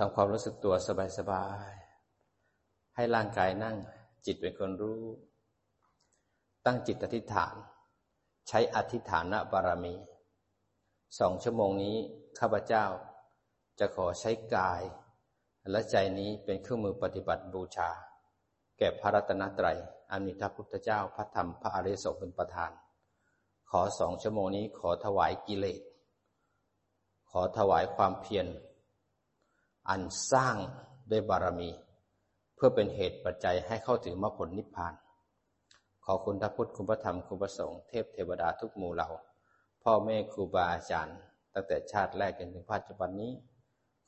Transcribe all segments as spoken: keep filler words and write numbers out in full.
ทำความรู้สึกตัวสบายๆให้ร่างกายนั่งจิตเป็นคนรู้ตั้งจิตอธิษฐานใช้อธิษฐานบารมีสองชั่วโมงนี้ข้าพเจ้าจะขอใช้กายและใจนี้เป็นเครื่องมือปฏิบัติบูชาแก่พระรัตนตรัยอันมีพระพุทธเจ้าพระธรรมพระอริยสงฆ์เป็นประธานขอสองชั่วโมงนี้ขอถวายกิเลสขอถวายความเพียรอันสร้างด้วยบารมีเพื่อเป็นเหตุปัจจัยให้เข้าถึงมรรคผลนิพพานขอคุณพระพุทธคุณพระธรรมคุณพระสงฆ์เทพเทวดาทุกหมู่เหล่าพ่อแม่ครูบาอาจารย์ตั้งแต่ชาติแรกจนถึงปัจจุบันนี้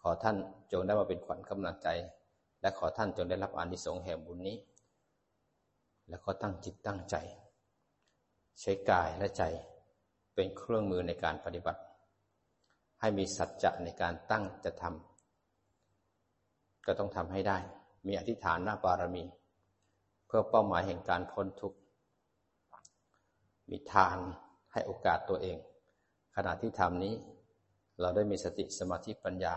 ขอท่านจงได้มาเป็นขวัญกำลังใจและขอท่านจงได้รับอานิสงส์แห่งบุญนี้และขอตั้งจิตตั้งใจใช้กายและใจเป็นเครื่องมือในการปฏิบัติให้มีสัจจะในการตั้งจะทำก็ต้องทำให้ได้มีอธิษฐานบารมีเพื่อเป้าหมายแห่งการพ้นทุกข์มีทานให้โอกาสตัวเองขณะที่ทำนี้เราได้มีสติสมาธิปัญญา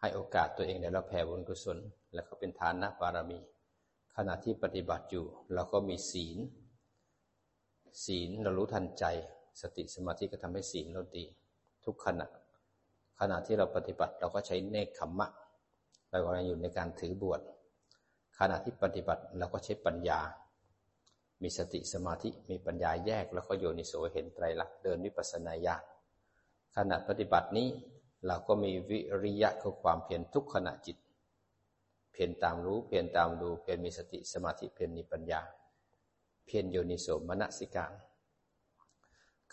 ให้โอกาสตัวเองแล้วเราแผ่บุญกุศลแล้วก็เป็นทานบารมีขณะที่ปฏิบัติอยู่เราก็มีศีลศีลเรารู้ทันใจสติสมาธิก็ทำให้ศีลเราดีทุกขณะขณะที่เราปฏิบัติเราก็ใช้เนกขัมมะเรากำลังอยู่ในการถือบวชขณะที่ปฏิบัติเราก็ใช้ปัญญามีสติสมาธิมีปัญญาแยกแล้วก็โยนิโสเห็นไตรลักษณ์เดินวิปัสสนาญาณขณะปฏิบัตินี้เราก็มีวิริยะคือความเพียรทุกขณะจิตเพียรตามรู้เพียรตามดูเพียรมีสติสมาธิเพียรมีปัญญาเพียรโยนิโสมนสิการ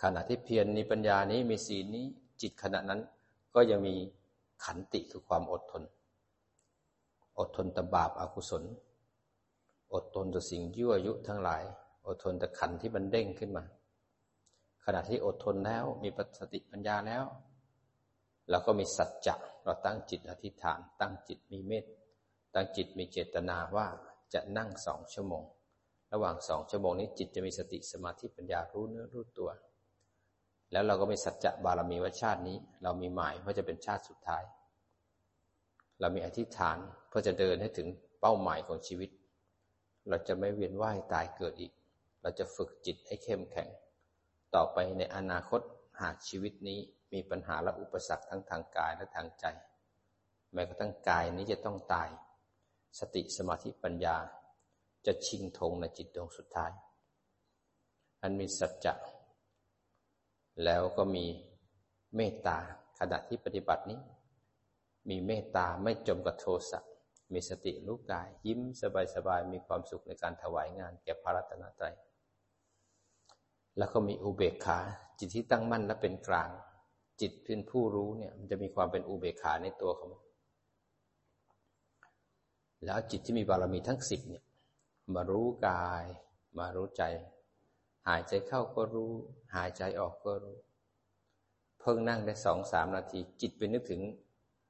ขณะที่เพียรมีปัญญานี้มีศีลนี้จิตขณะนั้นก็ยังมีขันติคือความอดทนอดทนต่อบาปอกุศลอดทนต่อสิ่งยั่วยุทั้งหลายอดทนต่อขันที่มันเด้งขึ้นมาขณะที่อดทนแล้วมีสติปัญญาแล้วเราก็มีสัจจะเราตั้งจิตอธิษฐานตั้งจิตมีเมตตาตั้งจิตมีเจตนาว่าจะนั่งสองชั่วโมงระหว่างสองชั่วโมงนี้จิตจะมีสติสมาธิปัญญารู้เนื้อรู้ตัวแล้วเราก็มีสัจจะบารมีว่าชาตินี้เรามีหมายว่าจะเป็นชาติสุดท้ายเรามีอธิษฐานเพื่อจะเดินให้ถึงเป้าหมายของชีวิตเราจะไม่เวียนว่ายตายเกิดอีกเราจะฝึกจิตให้เข้มแข็งต่อไปในอนาคตหากชีวิตนี้มีปัญหาและอุปสรรคทั้งทางกายและทางใจแม้กระทั่งกายนี้จะต้องตายสติสมาธิปัญญาจะชิงธงในจิตดวงสุดท้ายอันมีสัจจะแล้วก็มีเมตตาขณะที่ปฏิบัตินี้มีเมตตาไม่จมกับโทสะมีสติรู้กายยิ้มสบายๆมีความสุขในการถวายงานแก่พระรัตนตรัยแล้วก็มีอุเบกขาจิตที่ตั้งมั่นและเป็นกลางจิตเป็นผู้รู้เนี่ยมันจะมีความเป็นอุเบกขาในตัวของมันแล้วจิตที่มีบารมีทั้งสิบเนี่ยมารู้กายมารู้ใจหายใจเข้าก็รู้หายใจออกก็รู้เพิ่งนั่งได้ สองถึงสาม นาทีจิตไปนึกถึง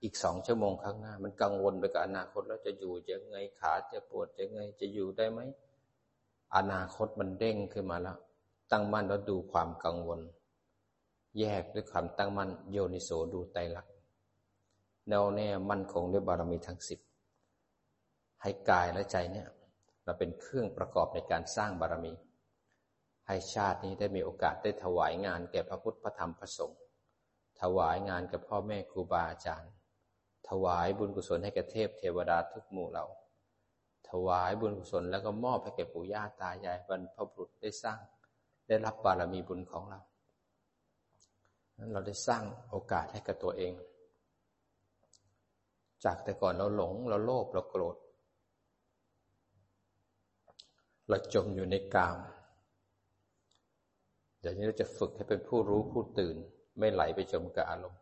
อีกสองชั่วโมงข้างหน้ามันกังวลไปกับอนาคตแล้วจะอยู่ยังไงขาจะปวดยังไงจะอยู่ได้ไหมอนาคตมันเด้งขึ้นมาแล้วตั้งมั่นแล้วดูความกังวลแยกด้วยความตั้งมั่นโยนิโสดูไตรลักษณ์แน่วแน่มั่นคงด้วยบารมีทั้งสิบให้กายและใจเนี่ยเราเป็นเครื่องประกอบในการสร้างบารมีให้ชาตินี้ได้มีโอกาสได้ถวายงานแก่พระพุทธพระธรรมพระสงฆ์ถวายงานกับพ่อแม่ครูบาอาจารย์ถวายบุญกุศลให้แก่เทพเทวดาทุกหมู่เหล่าถวายบุญกุศลแล้วก็มอบให้แก่ปู่ย่าตายายบรรพบุรุษได้สร้างได้รับบารมีบุญของเรานั้นเราได้สร้างโอกาสให้กับตัวเองจากแต่ก่อนเราหลงเราโลภเราโกรธเราจมอยู่ในกามเดี๋ยวนี้เราจะฝึกให้เป็นผู้รู้ผู้ตื่นไม่ไหลไปจมกับอารมณ์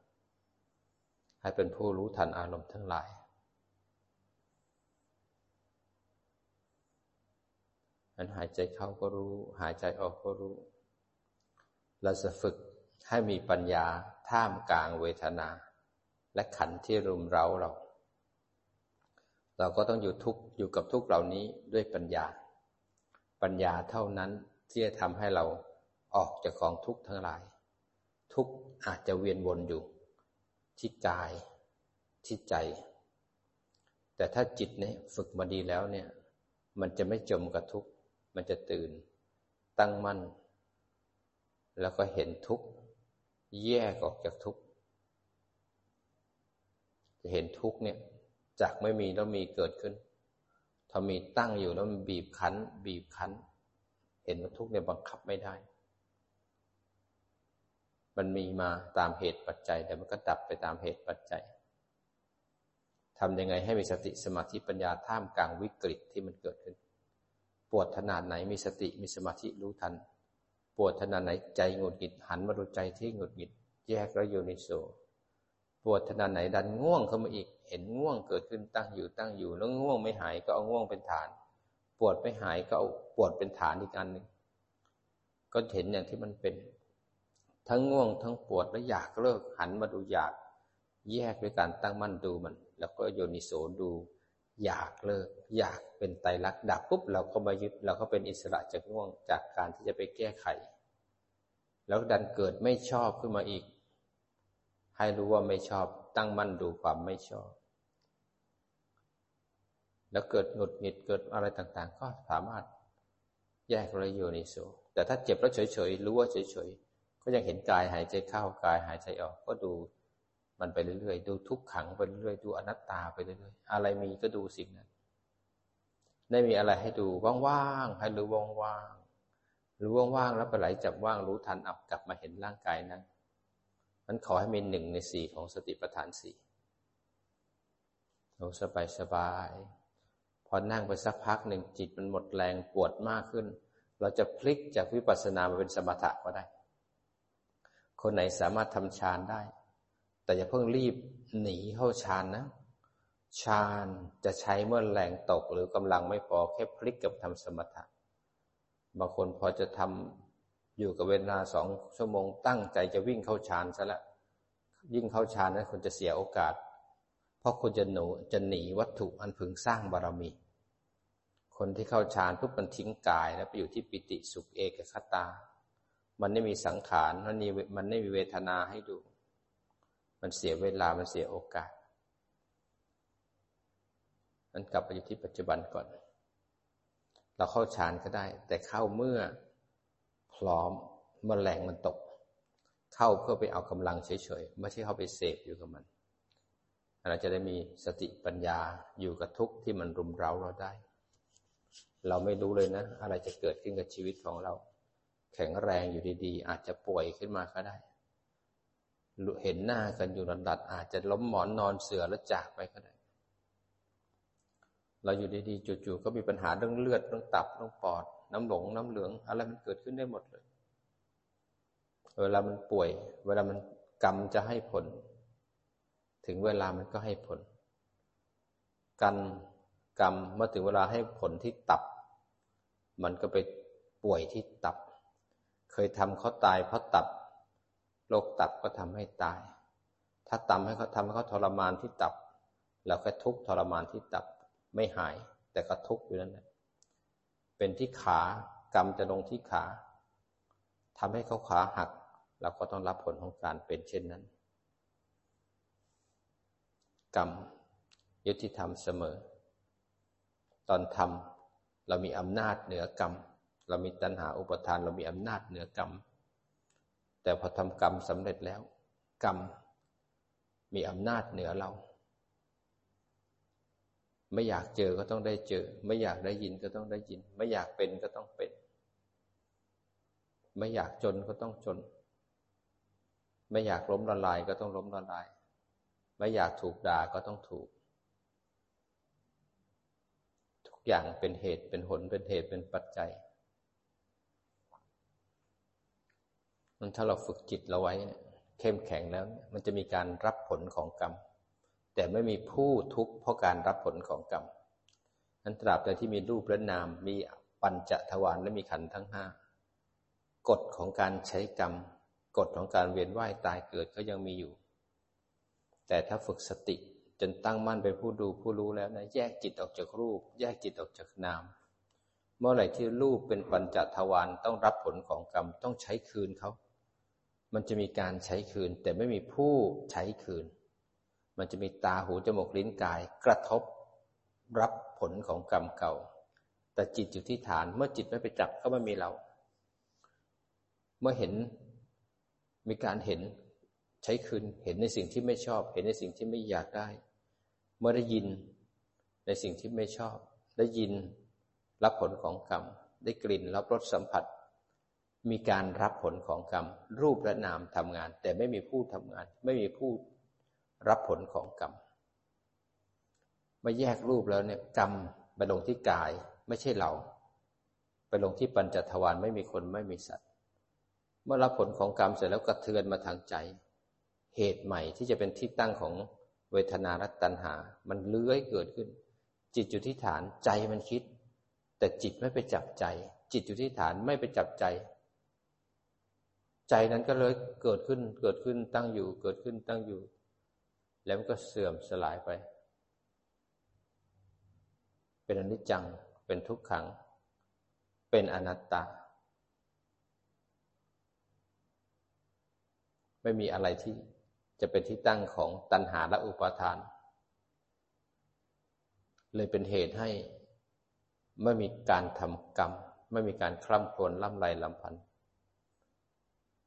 ให้เป็นผู้รู้ทันอารมณ์ทั้งหลายนั้นหายใจเข้าก็รู้หายใจออกก็รู้เราจะฝึกให้มีปัญญาท่ามกลางเวทนาและขันธ์ที่รุมเร้าเราเราก็ต้องอยู่ทุกข์อยู่กับทุกข์เหล่านี้ด้วยปัญญาปัญญาเท่านั้นที่จะทำให้เราออกจากกองทุกข์ทั้งหลายทุกข์อาจจะเวียนวนอยู่ที่กาย ที่ใจแต่ถ้าจิตเนี่ยฝึกมาดีแล้วเนี่ยมันจะไม่จมกับทุกข์มันจะตื่นตั้งมั่นแล้วก็เห็นทุกข์แยกออกจากทุกข์จะเห็นทุกข์เนี่ยจากไม่มีแล้วมีเกิดขึ้นถ้ามีตั้งอยู่แล้วมันบีบคั้นบีบคั้นเห็นว่าทุกข์เนี่ยบังคับไม่ได้มันมีมาตามเหตุปัจจัยแต่มันก็ดับไปตามเหตุปัจจัยทำยังไงให้มีสติสมาธิปัญญาท่ามกลางวิกฤตที่มันเกิดขึ้นปวดขนาดไหนมีสติมีสมาธิรู้ทันปวดขนาดไหนใจหงุดหงิดหันมาดูใจที่หงุดหงิดแยกแล้วโยนิโสปวดขนาดไหนดันง่วงเข้ามาอีกเห็นง่วงเกิดขึ้นตั้งอยู่ตั้งอยู่แล้วง่วงไม่หายก็เอาง่วงเป็นฐานปวดไม่หายก็เอาปวดเป็นฐานอีกอันนึงก็เห็นอย่างที่มันเป็นทั้งง่วงทั้งปวดและอยากเลิกหันมาดูอยากแยกด้วยการตั้งมั่นดูมันแล้วก็โยนิโสดูอยากเลิกอยากเป็นไตรลักษณ์ดับปุ๊บเราก็มายึดเราก็เป็นอิสระจากง่วงจากการที่จะไปแก้ไขแล้วดันเกิดไม่ชอบขึ้นมาอีกให้รู้ว่าไม่ชอบตั้งมั่นดูความไม่ชอบแล้วเกิดหงุดหงิดเกิดอะไรต่างๆก็สามารถแยกเลยโยนิโสแต่ถ้าเจ็บแล้วเฉยๆรู้ว่าเฉยๆก็ยังเห็นกายหายใจเข้ากายหายใจออกก็ดูมันไปเรื่อยๆดูทุกขังไปเรื่อยๆดูอนัตตาไปเรื่อยๆอะไรมีก็ดูสิ่งนั้นไม่มีอะไรให้ดูว่างๆให้รู้ว่างๆรู้ว่างๆแล้วไปไหลจับว่างรู้ทันเอากลับมาเห็นร่างกายนั้นมันขอให้มีหนึ่งในสี่ของสติปัฏฐานสี่เราสบายๆพอนั่งไปสักพักหนึ่งจิตมันหมดแรงปวดมากขึ้นเราจะพลิกจากวิปัสสนามาเป็นสมถะก็ได้คนไหนสามารถทำฌานได้แต่อย่าเพิ่งรีบหนีเข้าฌานนะฌานจะใช้เมื่อแรงตกหรือกำลังไม่พอแค่พลิกกับทำสมถะบางคนพอจะทำอยู่กับเวลาสองชั่วโมงตั้งใจจะวิ่งเข้าฌานซะละยิ่งเข้าฌานนะคุณจะเสียโอกาสเพราะคุณจะหนูจะหนีวัตถุอันพึงสร้างบารมีคนที่เข้าฌานทุกคนทิ้งกายแล้วไปอยู่ที่ปิติสุขเอกคตามันไม่มีสังขารมันนี่มันไม่มีเวทนาให้ดูมันเสียเวลามันเสียโอกาสมันกลับไปอยู่ที่ปัจจุบันก่อนเราเข้าฌานก็ได้แต่เข้าเมื่อพร้อมเมื่อแรงมันตกเข้าเพื่อไปเอากำลังเฉยๆไม่ใช่เข้าไปเสพอยู่กับมันเราจะได้มีสติปัญญาอยู่กับทุกข์ที่มันรุมเร้าเราได้เราไม่รู้เลยนะอะไรจะเกิดขึ้นกับชีวิตของเราแข็งแรงอยู่ดีๆอาจจะป่วยขึ้นมาก็ได้เห็นหน้ากันอยู่ระดับอาจจะล้มหมอนนอนเสือแล้วจากไปก็ได้เราอยู่ดีๆจู่ๆก็มีปัญหาเรื่องเลือดเรื่องตับเรื่องปอดน้ำหลงน้ำเหลืองอะไรมันเกิดขึ้นได้หมดเลยเวลามันป่วยเวลามันกรรมจะให้ผลถึงเวลามันก็ให้ผลกันกรรมเมื่อถึงเวลาให้ผลที่ตับมันก็ไปป่วยที่ตับเคยทำเขาตายเพราะตับโรคตับก็ทำให้ตายถ้าทำให้เขาทำให้เขาทรมานที่ตับเราก็ทุกข์ทรมานที่ตับไม่หายแต่ก็ทุกข์อยู่นั่นแหละเป็นที่ขากรรมจะลงที่ขาทำให้เขาขาหักเราก็ต้องรับผลของการเป็นเช่นนั้นกรรมยุติธรรมเสมอตอนทำเรามีอำนาจเหนือกรรมเรามีตัณหาอุปทานเรามีอำนาจเหนือกรรมแต่พอทำกรรมสำเร็จแล้วกรรมมีอำนาจเหนือเราไม่อยากเจอก็ต้องได้เจอไม่อยากได้ยินก็ต้องได้ยินไม่อยากเป็นก็ต้องเป็นไม่อยากจนก็ต้องจนไม่อยากล้มละลายก็ต้องล้มละลายไม่อยากถูกด่าก็ต้องถูกทุกอย่างเป็นเหตุเป็นผลเป็นเหตุเป็นปัจจัยมันถ้าเราฝึกจิตเราไว้เนี่ยเข้มแข็งแล้วมันจะมีการรับผลของกรรมแต่ไม่มีผู้ทุกข์เพราะการรับผลของกรรมนั้นตราบใดที่มีรูปและนามมีปัญจทวารและมีขันธ์ทั้งห้ากฎของการใช้กรรมกฎของการเวียนว่ายตายเกิดก็ยังมีอยู่แต่ถ้าฝึกสติจนตั้งมั่นเป็นผู้ดูผู้รู้แล้วนะแยกจิตออกจากรูปแยกจิตออกจากนามเมื่อไหร่ที่รูปเป็นปัญจทวารต้องรับผลของกรรมต้องใช้คืนเขามันจะมีการใช้คืนแต่ไม่มีผู้ใช้คืน มันจะมีตาหูจมูกลิ้นกายกระทบรับผลของกรรมเก่าแต่จิตอยู่ที่ฐานเมื่อจิตไม่ไปจับก็ไม่มีเราเมื่อเห็นมีการเห็นใช้คืนเห็นในสิ่งที่ไม่ชอบเห็นในสิ่งที่ไม่อยากได้เมื่อได้ยินในสิ่งที่ไม่ชอบได้ยินรับผลของกรรมได้กลิ่นรับรสสัมผัสมีการรับผลของกรรมรูปและนามทำงานแต่ไม่มีผู้ทำงานไม่มีผู้รับผลของกรรมมาแยกรูปแล้วเนี่ยกรรมไปลงที่กายไม่ใช่เราไปลงที่ปัญจทวารไม่มีคนไม่มีสัตว์เมื่อรับผลของกรรมเสร็จแล้วกระเทือนมาทางใจเหตุใหม่ที่จะเป็นที่ตั้งของเวทนาและตัณหามันเลื้อยเกิดขึ้นจิตอยู่ที่ฐานใจมันคิดแต่จิตไม่ไปจับใจจิตอยู่ที่ฐานไม่ไปจับใจใจนั้นก็เลยเกิดขึ้นเกิดขึ้นตั้งอยู่เกิดขึ้นตั้งอยู่แล้วมันก็เสื่อมสลายไปเป็นอนิจจังเป็นทุกขังเป็นอนัตตาไม่มีอะไรที่จะเป็นที่ตั้งของตัณหาและอุปาทานเลยเป็นเหตุให้ไม่มีการทำกรรมไม่มีการคร่ำครวญล่ำไรลำพัน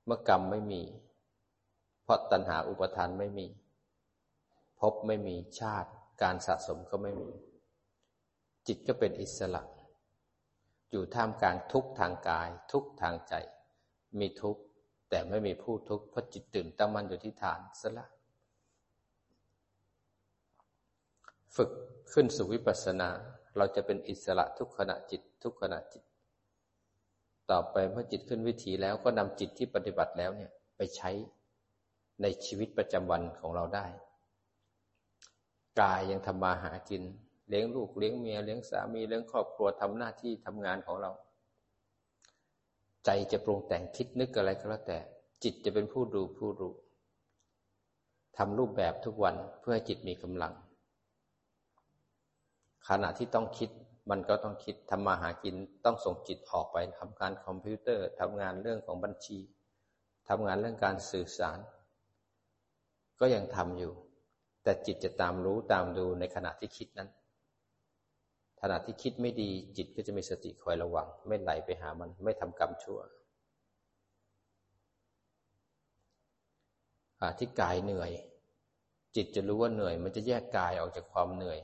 เมื่อกรรมไม่มีเพราะตัณหาอุปาทานไม่มีภพไม่มีชาติการสะสมก็ไม่มีจิตก็เป็นอิสระอยู่ท่ามกลางทุกข์ทางกายทุกข์ทางใจมีทุกข์แต่ไม่มีผู้ทุกข์เพราะจิตตื่นตั้งมั่นอยู่ที่ฐานซะละฝึกขึ้นสู่วิปัสสนาเราจะเป็นอิสระทุกขณะจิตทุกขณะจิตต่อไปเมื่อจิตขึ้นวิถีแล้วก็นำจิตที่ปฏิบัติแล้วเนี่ยไปใช้ในชีวิตประจำวันของเราได้กายยังทำมาหากินเลี้ยงลูกเลี้ยงเมียเลี้ยงสามีเลี้ยงครอบครัวทำหน้าที่ทำงานของเราใจจะปรุงแต่งคิดนึกอะไรก็แล้วแต่จิตจะเป็นผู้ดูผู้รู้ทำรูปแบบทุกวันเพื่อให้จิตมีกำลังขณะที่ต้องคิดมันก็ต้องคิดทำมาหากินต้องส่งจิตออกไปทำการคอมพิวเตอร์ทำงานเรื่องของบัญชีทำงานเรื่องการสื่อสารก็ยังทำอยู่แต่จิตจะตามรู้ตามดูในขณะที่คิดนั้นขณะที่คิดไม่ดีจิตก็จะมีสติคอยระวังไม่ไหลไปหามันไม่ทำกรรมชั่วที่กายเหนื่อยจิตจะรู้ว่าเหนื่อยมันจะแยกกายออกจากความเหนื่อย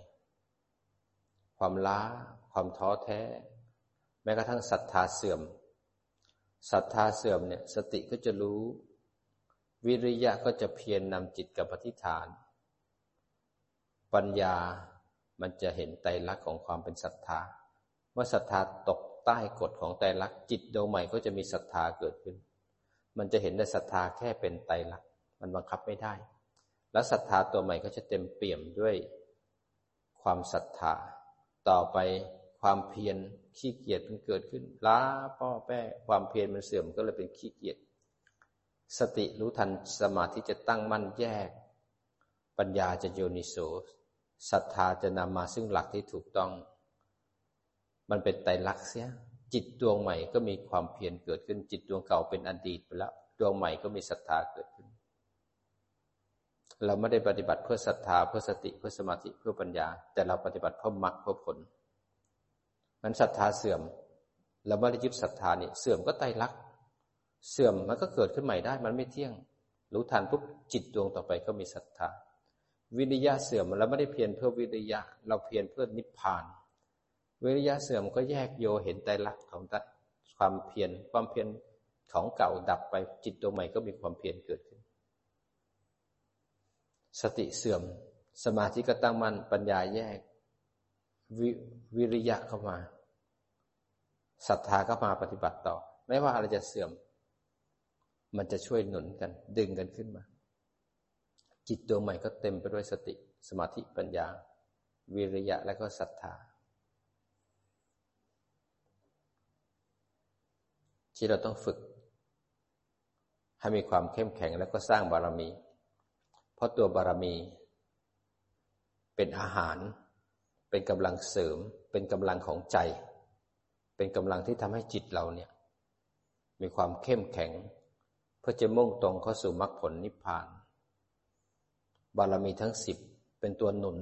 ความล้าความท้อแท้แม้กระทั่งศรัทธาเสื่อมศรัทธาเสื่อมเนี่ยสติก็จะรู้วิริยะก็จะเพียรนำจิตกลับมาที่ฐานปัญญามันจะเห็นไตรลักษณ์ของความเป็นศรัทธาเมื่อศรัทธาตกใต้กฎของไตรลักษณ์จิตดวงใหม่ก็จะมีศรัทธาเกิดขึ้นมันจะเห็นได้ศรัทธาแค่เป็นไตรลักษณ์มันบังคับไม่ได้แล้วศรัทธาตัวใหม่ก็จะเต็มเปี่ยมด้วยความศรัทธาต่อไปความเพียรขี้เกียจมันเกิดขึ้นล้าป้อแป้ความเพียรมันเสื่อมก็เลยเป็นขี้เกียจสติรู้ทันสมาธิจะตั้งมั่นแยกปัญญาจะโยนิโสศรัทธาจะนำมาซึ่งหลักที่ถูกต้องมันเป็นไตรลักษณ์เสียจิตดวงใหม่ก็มีความเพียรเกิดขึ้นจิตดวงเก่าเป็นอดีตไปแล้วดวงใหม่ก็มีศรัทธาเกิดขึ้นเราไม่ได้ปฏิบัติเพื่อศรัทธาเพื่อสติเพื่อสมาธิเพื่อปัญญาแต่เราปฏิบัติเพื่อมรรคเพื่อผลนั้นศรัทธาเสื่อมเราไม่ได้ยึดศรัทธานี่เสื่อมก็ไตรลักษณ์เสื่อมมันก็เกิดขึ้นใหม่ได้มันไม่เที่ยงรู้ทันปุ๊บจิตดวงต่อไปก็มีศรัทธาวิริยะเสื่อมเราไม่ได้เพียรเพื่อวิริยะเราเพียรเพื่อนิพพานวิริยะเสื่อมก็แยกโยเห็นไตรลักษณ์ของความเพียรความเพียรของเก่าดับไปจิตดวงใหม่ก็มีความเพียรเกิดขึ้นสติเสื่อมสมาธิก็ตั้งมั่นปัญญาแยก ว, วิริยะเข้ามาศรัทธาก็มาปฏิบัติต่อไม่ว่าอะไรจะเสื่อมมันจะช่วยหนุนกันดึงกันขึ้นมาจิตดวงใหม่ก็เต็มไปด้วยสติสมาธิปัญญาวิริยะและก็ศรัทธาที่เราต้องฝึกให้มีความเข้มแข็งและก็สร้างบารมีเพราะตัวบารมีเป็นอาหารเป็นกำลังเสริมเป็นกำลังของใจเป็นกำลังที่ทำให้จิตเราเนี่ยมีความเข้มแข็งเพื่อจะมุ่งตรงเข้าสู่มรรคผลนิพพาน บารมีทั้งสิบเป็นตัวหนุน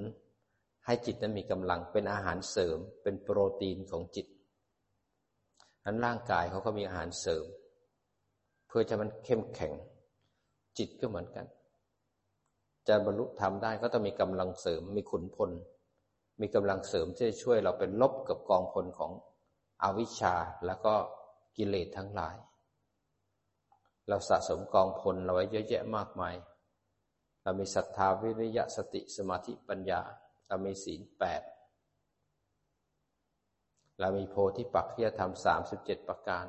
ให้จิตนั้นมีกำลังเป็นอาหารเสริมเป็นโปรตีนของจิตนั้นร่างกายเขาก็มีอาหารเสริมเพื่อจะมันเข้มแข็งจิตก็เหมือนกันจะบรรลุธรรมได้ก็ต้องมีกำลังเสริมมีขุนพลมีกำลังเสริมที่จะช่วยเราเป็นลบกับกองพลของอวิชชาแล้วก็กิเลสทั้งหลายเราสะสมกองพลเราไว้เยอะแยะมากมายเรามีศรัทธาวิริยะสติสมาธิปัญญาเรามีศีลแปดเรามีโพธิปักขิยธรรมสามสิบเจ็ดประการ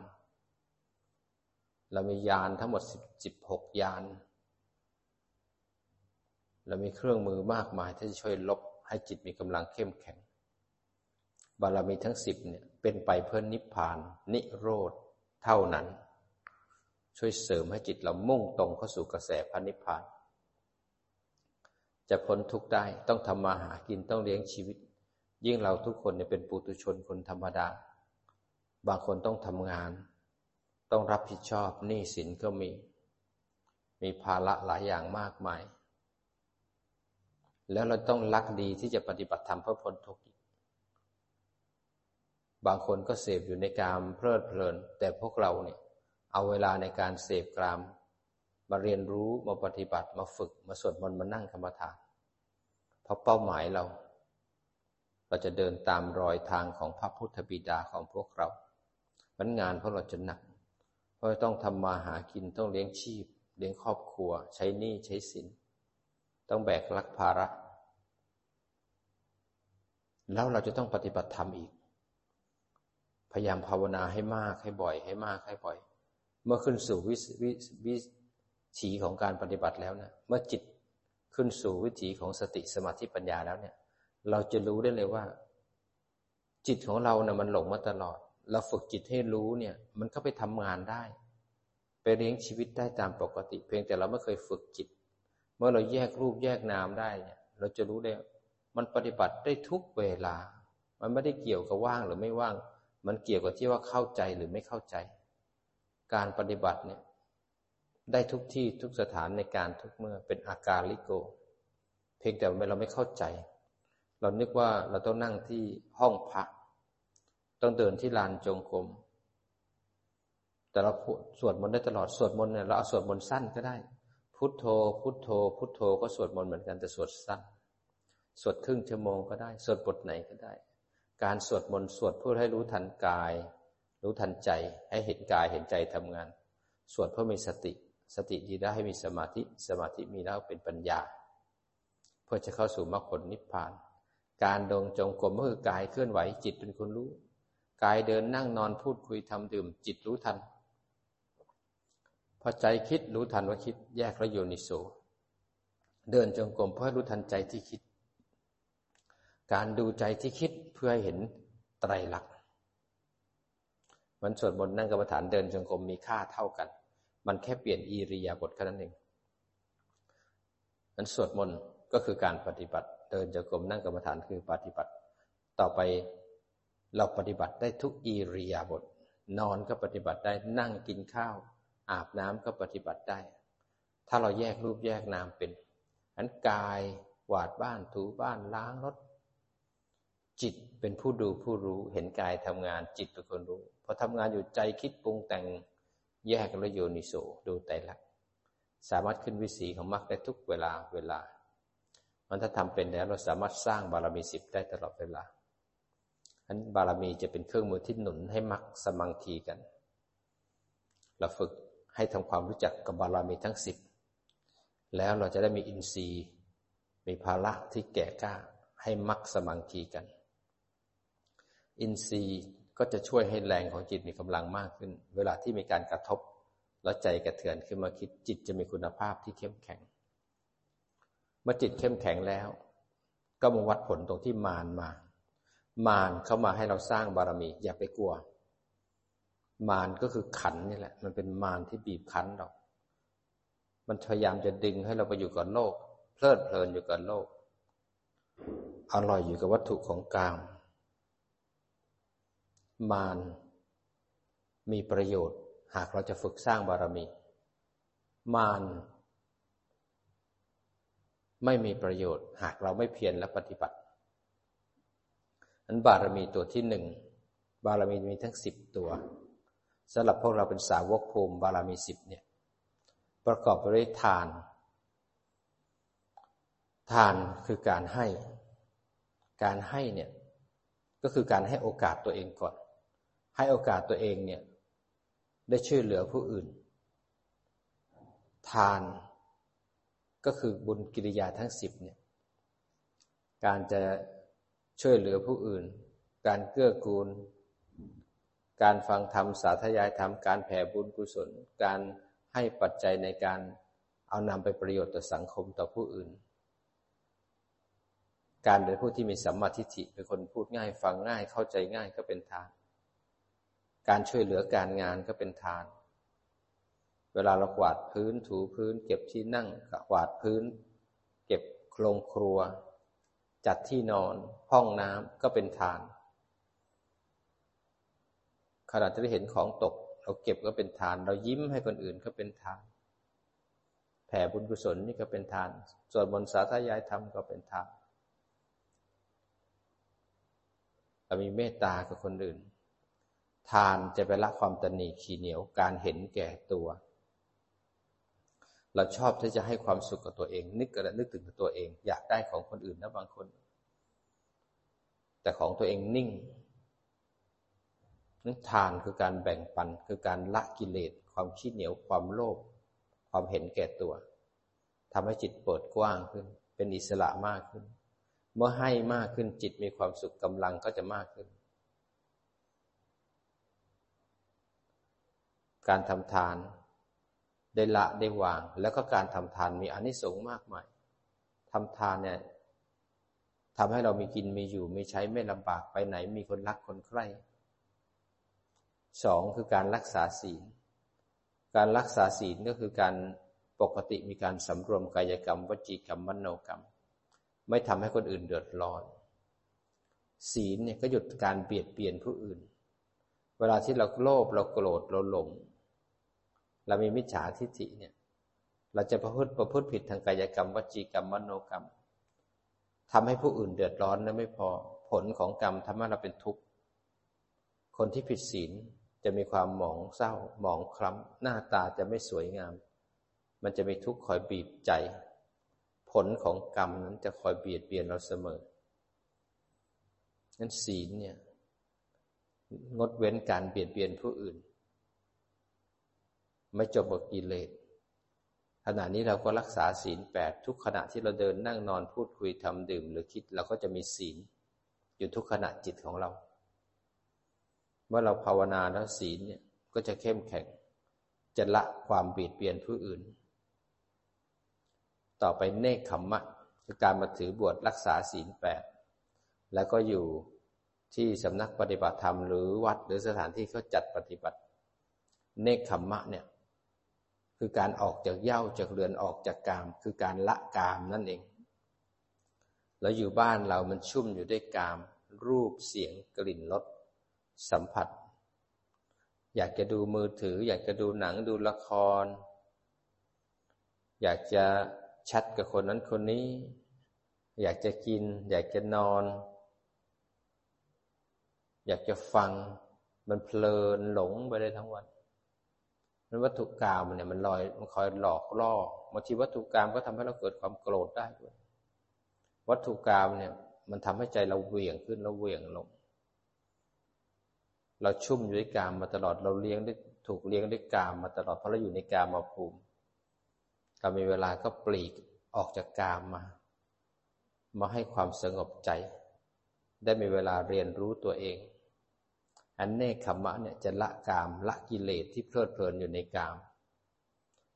เรามีญาณทั้งหมดสิบหกญาณเรามีเครื่องมือมากมายที่จะช่วยลบให้จิตมีกำลังเข้มแข็งบารมีทั้งสิบเนี่ยเป็นไปเพื่อ นิพพานนิโรธเท่านั้นช่วยเสริมให้จิตเรามุ่งตรงเข้าสู่กระแสพระนิพพานจะพ้นทุกข์ได้ต้องทำมาหากินต้องเลี้ยงชีวิตยิ่งเราทุกคนเนี่ยเป็นปุถุชนคนธรรมดาบางคนต้องทำงานต้องรับผิดชอบหนี้สินก็มีมีภาระหลายอย่างมากมายแล้วเราต้องรักดีที่จะปฏิบัติธรรมเพื่อพ้นทุกข์บางคนก็เสพอยู่ในกามเพลิดเพลินแต่พวกเราเนี่ยเอาเวลาในการเสพกามมาเรียนรู้มาปฏิบัติมาฝึกมาสวดมนต์มานั่งกรรมฐานเพราะเป้าหมายเราเราจะเดินตามรอยทางของพระพุทธบิดาของพวกเรามันงานพวกเราจะหนักเพราะต้องทำมาหากินต้องเลี้ยงชีพเลี้ยงครอบครัวใช้หนี้ใช้สินต้องแบกรับภาระแล้วเราจะต้องปฏิบัติธรรมอีกพยายามภาวนาให้มากให้บ่อยให้มากให้บ่อยเมื่อขึ้นสู่วิวิวิถีของการปฏิบัติแล้วนะเมื่อจิตขึ้นสู่วิถีของสติสมาธิปัญญาแล้วเนี่ยเราจะรู้ได้เลยว่าจิตของเราเนี่ยมันหลงมาตลอดเราฝึกจิตให้รู้เนี่ยมันก็ไปทำงานได้ไปเลี้ยงชีวิตได้ตามปกติเพียงแต่เราไม่เคยฝึกจิตเมื่อเราแยกรูปแยกนามได้เนี่ยเราจะรู้ได้มันปฏิบัติได้ทุกเวลามันไม่ได้เกี่ยวกับว่างหรือไม่ว่างมันเกี่ยวกับที่ว่าเข้าใจหรือไม่เข้าใจการปฏิบัติเนี่ยได้ทุกที่ทุกสถานในการทุกเมื่อเป็นอาการลิโกเพียงแต่เราไม่เข้าใจเรานึกว่าเราต้องนั่งที่ห้องพระต้องเดินที่ลานจงกรมแต่เราสวดมนต์ได้ตลอดสวดมนต์เนี่ยเราเอาสวดมนต์สั้นก็ได้พุทโธพุทโธพุทโธก็สวดมนต์เหมือนกันแต่สวดสั้นสวดครึ่งชั่วโมงก็ได้สวดบทไหนก็ได้การสวดมนต์สวดเพื่อให้รู้ทันกายรู้ทันใจให้เห็นกายเห็นใจทำงานสวดเพื่อมีสติสติดีได้ให้มีสมาธิสมาธิมีแล้วเป็นปัญญาเพื่อจะเข้าสู่มรรคผลนิพพานการเดินจงกรมก็คือกายเคลื่อนไหวจิตเป็นคนรู้กายเดินนั่งนอนพูดคุยทำดื่มจิตรู้ทันพอใจคิดรู้ทันว่าคิดแยกระโยนิโสเดินจงกรมเพื่อรู้ทันใจที่คิดการดูใจที่คิดเพื่อให้เห็นไตรลักษณ์มันสวดมนต์นั่งกรรมฐานเดินจงกรมมีค่าเท่ากันมันแค่เปลี่ยนอิริยาบถแค่นั้นเองนั้นสวดมนต์ก็คือการปฏิบัติเดินจงกรมนั่งกรรมฐานคือปฏิบัติต่อไปเราปฏิบัติได้ทุกอิริยาบถนอนก็ปฏิบัติได้นั่งกินข้าวอาบน้ำก็ปฏิบัติได้ถ้าเราแยกรูปแยกนามเป็นนั้นกายวาดบ้านถูบ้านล้างรถจิตเป็นผู้ดูผู้รู้เห็นกายทำงานจิตเป็นคนรู้พอทำงานอยู่ใจคิดปรุงแต่งแยกระโยนิโสดูไตรลักษณ์สามารถขึ้นวิสีของมรรคได้ทุกเวลาเวลามันถ้าทำเป็นแล้วเราสามารถสร้างบารมีสิบได้ตลอดเวลาอันบารมีจะเป็นเครื่องมือที่หนุนให้มรรคสมังคีกันเราฝึกให้ทำความรู้จักกับบารมีทั้งสิบแล้วเราจะได้มีอินทรีย์มีภาระที่แก่กล้าให้มรรคสมังคีกันอินทรีย์ก็จะช่วยให้แรงของจิตมีกำลังมากขึ้นเวลาที่มีการกระทบแล้วใจกระเทือนขึ้นมาคิดจิตจะมีคุณภาพที่เข้มแข็งเมื่อจิตเข้มแข็งแล้วก็มาวัดผลตรงที่มารมามารเข้ามาให้เราสร้างบารมีอย่าไปกลัวมารก็คือขันนี่แหละมันเป็นมารที่บีบคั้นเรามันพยายามจะดึงให้เราไปอยู่กับโลกเพลิดเพลินอยู่กับโลกอร่อยอยู่กับวัตถุของกลางมารมีประโยชน์หากเราจะฝึกสร้างบารมีมาร ไม่มีประโยชน์หากเราไม่เพียรและปฏิบัตินั้นบารมีตัวที่หนึ่งบารมีมีทั้งสิบตัวสำหรับพวกเราเป็นสาวกภูมิบารมีสิบเนี่ยประกอบไปด้วยทานทานคือการให้การให้เนี่ยก็คือการให้โอกาสตัวเองก่อนให้โอกาสตัวเองเนี่ยได้ช่วยเหลือผู้อื่นทานก็คือบุญกิริยาทั้งสิบเนี่ยการจะช่วยเหลือผู้อื่นการเกื้อกูลการฟังธรรมสาธยายธรรมการแผ่บุญกุศลการให้ปัจจัยในการเอานำไปประโยชน์ต่อสังคมต่อผู้อื่นการเป็นผู้ที่มีสัมมาทิฏฐิเป็นคนพูดง่ายฟังง่ายเข้าใจง่ายก็เป็นทานการช่วยเหลือการงานก็เป็นทานเวลาเรากวาดพื้นถูพื้นเก็บที่นั่งกวาดพื้นเก็บโครงครัวจัดที่นอนห้องน้ำก็เป็นทานขณะที่เราเห็นของตกเราเก็บก็เป็นทานเรายิ้มให้คนอื่นก็เป็นทานแผ่บุญกุศลนี่ก็เป็นทานสวดมนต์สาธยายธรรมก็เป็นทานเรามีเมตตากับคนอื่นทานจะไปละความตนีขี้เหนียวการเห็นแก่ตัวเราชอบที่จะให้ความสุขกับตัวเองนึกกระนึกถึงตัวเองอยากได้ของคนอื่นนะบางคนแต่ของตัวเองนิ่งทานคือการแบ่งปันคือการละกิเลสความขี้เหนียวความโลภความเห็นแก่ตัวทำให้จิตเปิดกว้างขึ้นเป็นอิสระมากขึ้นเมื่อให้มากขึ้นจิตมีความสุขกำลังก็จะมากขึ้นการทำทานได้ละได้วางแล้วก็การทำทานมีอานิสงส์มากมายทำทานเนี่ยทำให้เรามีกินมีอยู่มีใช้ไม่ลำบากไปไหนมีคนรักคนใคร่สองคือการรักษาศีลการรักษาศีลก็คือการปกติมีการสำรวมกายกรรมวจีกรรมมโนกรรมไม่ทำให้คนอื่นเดือดร้อนศีลเนี่ยก็หยุดการเบียดเบียนผู้อื่นเวลาที่เราโลภเราโกรธเราหลงเรามีมิจฉาทิฏฐิเนี่ยเราจะประพฤติประพฤติผิดทางกายกรรมวจีกรรมมโนกรรมทำให้ผู้อื่นเดือดร้อนนั้นไม่พอผลของกรรมทำให้เราเป็นทุกข์คนที่ผิดศีลจะมีความหมองเศร้าหมองคล้ำหน้าตาจะไม่สวยงามมันจะมีทุกข์คอยบีบใจผลของกรรมนั้นจะคอยเบียดเบียนเราเสมองั้นศีลเนี่ยงดเว้นการเบียดเบียนผู้อื่นไม่จบกับกิเลสขณะนี้เราก็รักษาศีลแปดทุกขณะที่เราเดินนั่งนอนพูดคุยทำดื่มหรือคิดเราก็จะมีศีลอยู่ทุกขณะจิตของเราเมื่อเราภาวนาแล้วศีลเนี่ยก็จะเข้มแข็งจะละความเบียดเบียนผู้อื่นต่อไปเนกขัมมะคือการมาถือบวชรักษาศีลแปดแล้วก็อยู่ที่สำนักปฏิบัติธรรมหรือวัดหรือสถานที่เขาจัดปฏิบัติเนกขัมมะเนี่ยคือการออกจากเหย้าจากเรือนออกจากกามคือการละกามนั่นเองแล้วอยู่บ้านเรามันชุ่มอยู่ด้วยกามรูปเสียงกลิ่นรสสัมผัสอยากจะดูมือถืออยากจะดูหนังดูละครอยากจะแชทกับคนนั้นคนนี้อยากจะกินอยากจะนอนอยากจะฟังมันเพลินหลงไปได้ทั้งวันนั้นวัตถุกรรมเนี่ยมันลอยมันคอยหลอกล่อบางทีวัตถุกรรมก็ทำให้เราเกิดความโกรธได้ด้วยวัตถุกรรมเนี่ยมันทำให้ใจเราเหวี่ยงขึ้นเราเหวี่ยงลงเราชุ่มอยู่ในกามมาตลอดเราเลี้ยงได้ถูกเลี้ยงด้วยกามมาตลอดเพราะเราอยู่ในกามภูมิเรามีเวลาก็ปลีกออกจากกามมามาให้ความสงบใจได้มีเวลาเรียนรู้ตัวเองอันเนกขัมมะเนี่ยจะละกามละกิเลสที่เพลิดเพลินอยู่ในกาม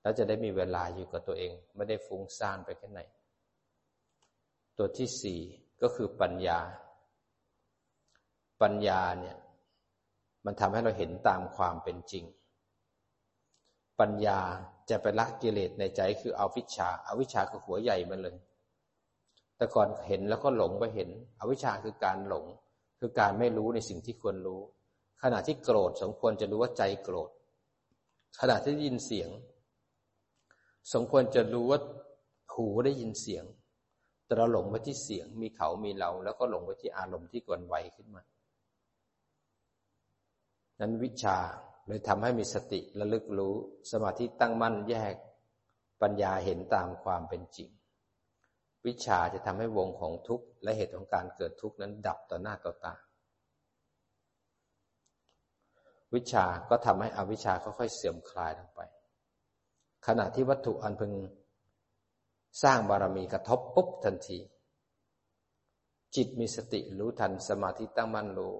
แล้วจะได้มีเวลาอยู่กับตัวเองไม่ได้ฟุ้งซ่านไปแค่ไหนตัวที่สี่ก็คือปัญญาปัญญาเนี่ยมันทำให้เราเห็นตามความเป็นจริงปัญญาจะไปละกิเลสในใจคืออวิชชาอวิชชาคือหัวใหญ่มันเลยแต่ก่อนเห็นแล้วก็หลงไปเห็นอวิชชาคือการหลงคือการไม่รู้ในสิ่งที่ควรรู้ขณะที่โกรธสมควรจะรู้ว่าใจโกรธขณะที่ได้ยินเสียงสมควรจะรู้ว่าหูได้ยินเสียง แต่เราหลงไปที่เสียงมีเขามีเราแล้วก็หลงไปที่อารมณ์ที่กวนไหวขึ้นมานั้นวิชาเลยทำให้มีสติระลึกรู้สมาธิตั้งมั่นแยกปัญญาเห็นตามความเป็นจริงวิชาจะทำให้วงของทุกข์และเหตุของการเกิดทุกข์นั้นดับต่อหน้าต่อตาวิชาก็ทำให้อวิชชาค่อยๆเสื่อมคลายลงไปขณะที่วัตถุอันพึงสร้างบารมีกระทบปุ๊บทันทีจิตมีสติรู้ทันสมาธิตั้งมั่นรู้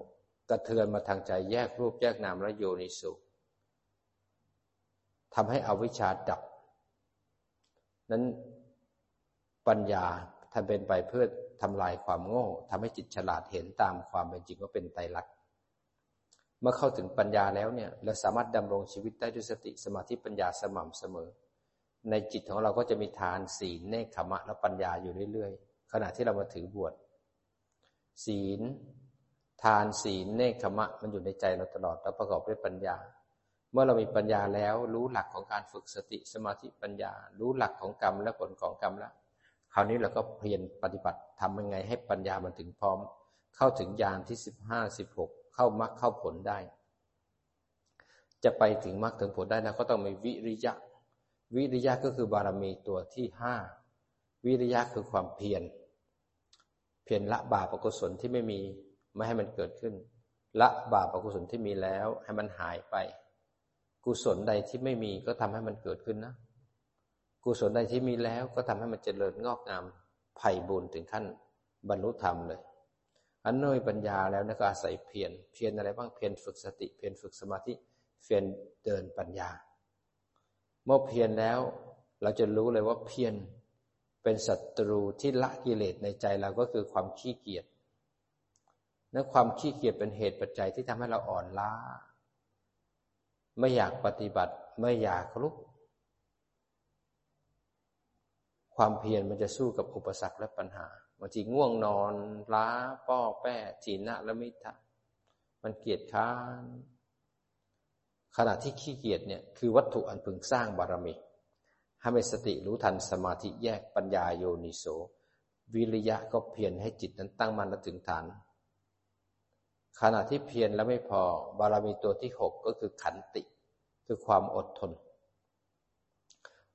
กระเทือนมาทางใจแยกรูปแยกนามและโยนิโสทำให้อวิชชาดับนั้นปัญญาทำเป็นไปเพื่อทำลายความโง่ทำให้จิตฉลาดเห็นตามความเป็นจริงว่าเป็นไตรลักษณ์เมื่อเข้าถึงปัญญาแล้วเนี่ยเราสามารถดำรงชีวิตได้ด้วยสติสมาธิปัญญาสม่ำเสมอในจิตของเราก็จะมีทานศีลเนกขมะและปัญญาอยู่เรื่อยๆขณะที่เรามาถือบวชศีลทานศีลเนกขมะมันอยู่ในใจเราตลอดแล้วประกอบด้วยปัญญาเมื่อเรามีปัญญาแล้วรู้หลักของการฝึกสติสมาธิปัญญารู้หลักของกรรมและผลของกรรมแล้วคราวนี้เราก็เพียรปฏิบัติทำยังไงให้ปัญญามันถึงพร้อมเข้าถึงญาณที่สิบห้าสิบหกเข้ามรรคเข้าผลได้จะไปถึงมรรคถึงผลได้นะก็ต้องมีวิริยะวิริยะก็คือบารมีตัวที่ห้าวิริยะคือความเพียรเพียรละบาปอกุศลที่ไม่มีไม่ให้มันเกิดขึ้นละบาปอกุศลที่มีแล้วให้มันหายไปกุศลใดที่ไม่มีก็ทำให้มันเกิดขึ้นนะกุศลใดที่มีแล้วก็ทำให้มันเจริญงอกงามไผ่บุญถึงขั้นบรรลุธรรมเลยอันน้อยปัญญาแล้วนะก็อาศัยเพียรเพียรอะไรบ้างเพียรฝึกสติเพียรฝึกสมาธิเพียรเดินปัญญาเมื่อเพียรแล้วเราจะรู้เลยว่าเพียรเป็นศัตรูที่ละกิเลสในใจเราก็คือความขี้เกียจและความขี้เกียจเป็นเหตุปัจจัยที่ทำให้เราอ่อนล้าไม่อยากปฏิบัติไม่อยากลุกความเพียรมันจะสู้กับอุปสรรคและปัญหาบางทีง่วงนอนล้าป้อแป้ถีนะและมิทะมันเกียจค้านขณะที่ขี้เกียจเนี่ยคือวัตถุอันพึงสร้างบารมีให้มีสติรู้ทันสมาธิแยกปัญญาโยนิโสวิริยะก็เพียรให้จิตนั้นตั้งมั่นและถึงฐานขณะที่เพียรแล้วไม่พอบารมีตัวที่หกก็คือขันติคือความอดทน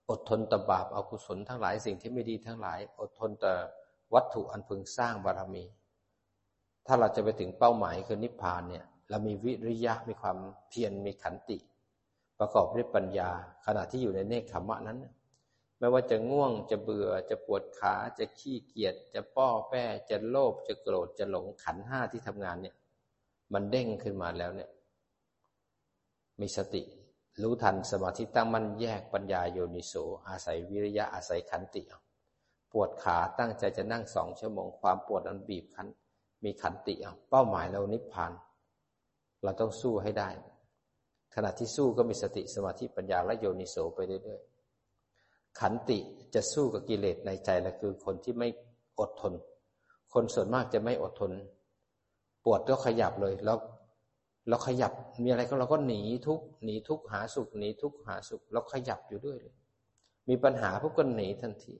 อดทนต่อบาปอกุศลทั้งหลายสิ่งที่ไม่ดีทั้งหลายอดทนต่อวัตถุอันพึงสร้างบารมีถ้าเราจะไปถึงเป้าหมายคือนิพพานเนี่ยเรามีวิริยะมีความเพียรมีขันติประกอบด้วยปัญญาขณะที่อยู่ในเนกขมะนั้นไม่ว่าจะง่วงจะเบื่อจะปวดขาจะขี้เกียจจะป้อแป้จะโลภจะโกรธจะหลงขันธ์ห้าที่ทำงานเนี่ยมันเด้งขึ้นมาแล้วเนี่ยมีสติรู้ทันสมาธิตั้งมั่นแยกปัญญาโยนิโสอาศัยวิริยะอาศัยขันติปวดขาตั้งใจจะนั่งสองชั่วโมงความปวดนั้นบีบคั้นมีขันติเป้าหมายเรานิพพานเราต้องสู้ให้ได้ขณะที่สู้ก็มีสติสมาธิปัญญาและโยนิโสไปเรื่อยๆขันติจะสู้กับกิเลสในใจและคือคนที่ไม่อดทนคนส่วนมากจะไม่อดทนปวดก็ขยับเลยแล้วเราขยับมีอะไรก็เราก็หนีทุกข์หนีทุกข์หาสุขหนีทุกข์หาสุขเราขยับอยู่ด้วยเลยมีปัญหาพวกก็หนีทันที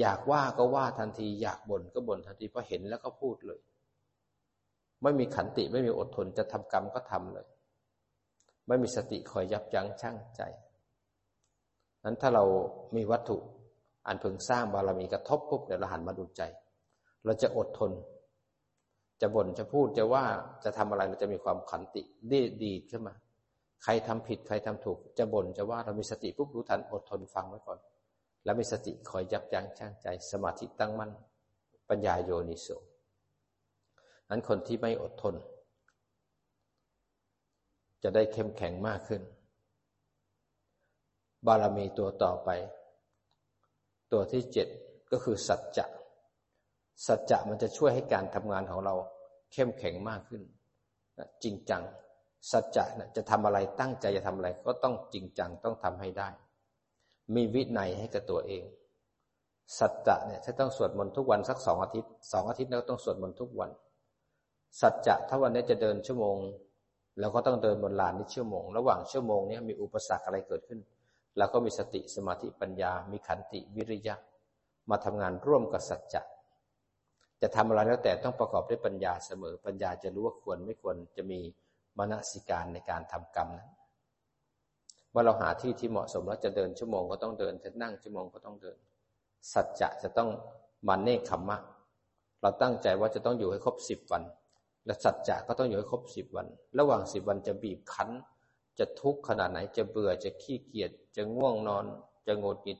อยากว่าก็ว่าทันทีอยากบ่นก็บ่นทันทีเพราะเห็นแล้วก็พูดเลยไม่มีขันติไม่มีอดทนจะทำกรรมก็ทำเลยไม่มีสติคอยยับยั้งชั่งใจนั้นถ้าเรามีวัตถุอันพึงสร้างบารมีกระทบปุ๊บเดี๋ยวเราหันมาดูใจเราจะอดทนจะบ่นจะพูดจะว่าจะทำอะไรเราจะมีความขันติดีดีขึ้นมาใครทำผิดใครทำถูกจะบ่นจะว่าเรามีสติปุ๊บรู้ทันอดทนฟังไว้ก่อนแล้วมีสติคอยยับยั้งชั่งใจสมาธิตั้งมั่นปัญญาโยนิโสนั้นคนที่ไม่อดทนจะได้เข้มแข็งมากขึ้นบารมีตัวต่อไปตัวที่เจ็ดก็คือสัจจะสัจจะมันจะช่วยให้การทำงานของเราเข้มแข็งมากขึ้นจริงจังสัจจะจะทำอะไรตั้งใจจะทำอะไรก็ต้องจริงจังต้องทำให้ได้มีวินัยให้กับตัวเองสัจจะเนี่ยถ้าต้องสวดมนต์ทุกวันสักสองอาทิตย์สองอาทิตย์แล้วต้องสวดมนต์ทุกวันสัจจะถ้าวันนี้จะเดินชั่วโมงเราก็ต้องเดินบนลานนี้ชั่วโมงระหว่างชั่วโมงนี้มีอุปสรรคอะไรเกิดขึ้นเราก็มีสติสมาธิปัญญามีขันติวิริยะ มาทำงานร่วมกับสัจจะจะทำอะไรแล้วแต่ต้องประกอบด้วยปัญญาเสมอปัญญาจะรู้ว่าควรไม่ควรจะมีมนสิการในการทำกรรมนั้นเมื่อเราหาที่ที่เหมาะสมแล้วจะเดินชั่วโมงก็ต้องเดินจะนั่งชั่วโมงก็ต้องเดินสัจจะจะต้องมันเนกขัมมะเราตั้งใจว่าจะต้องอยู่ให้ครบสิบวันและสัจจะก็ต้องอยู่ให้ครบสิบวันระหว่างสิบวันจะบีบคั้นจะทุกข์ขนาดไหนจะเบื่อจะขี้เกียจจะง่วงนอนจะหงุดหงิด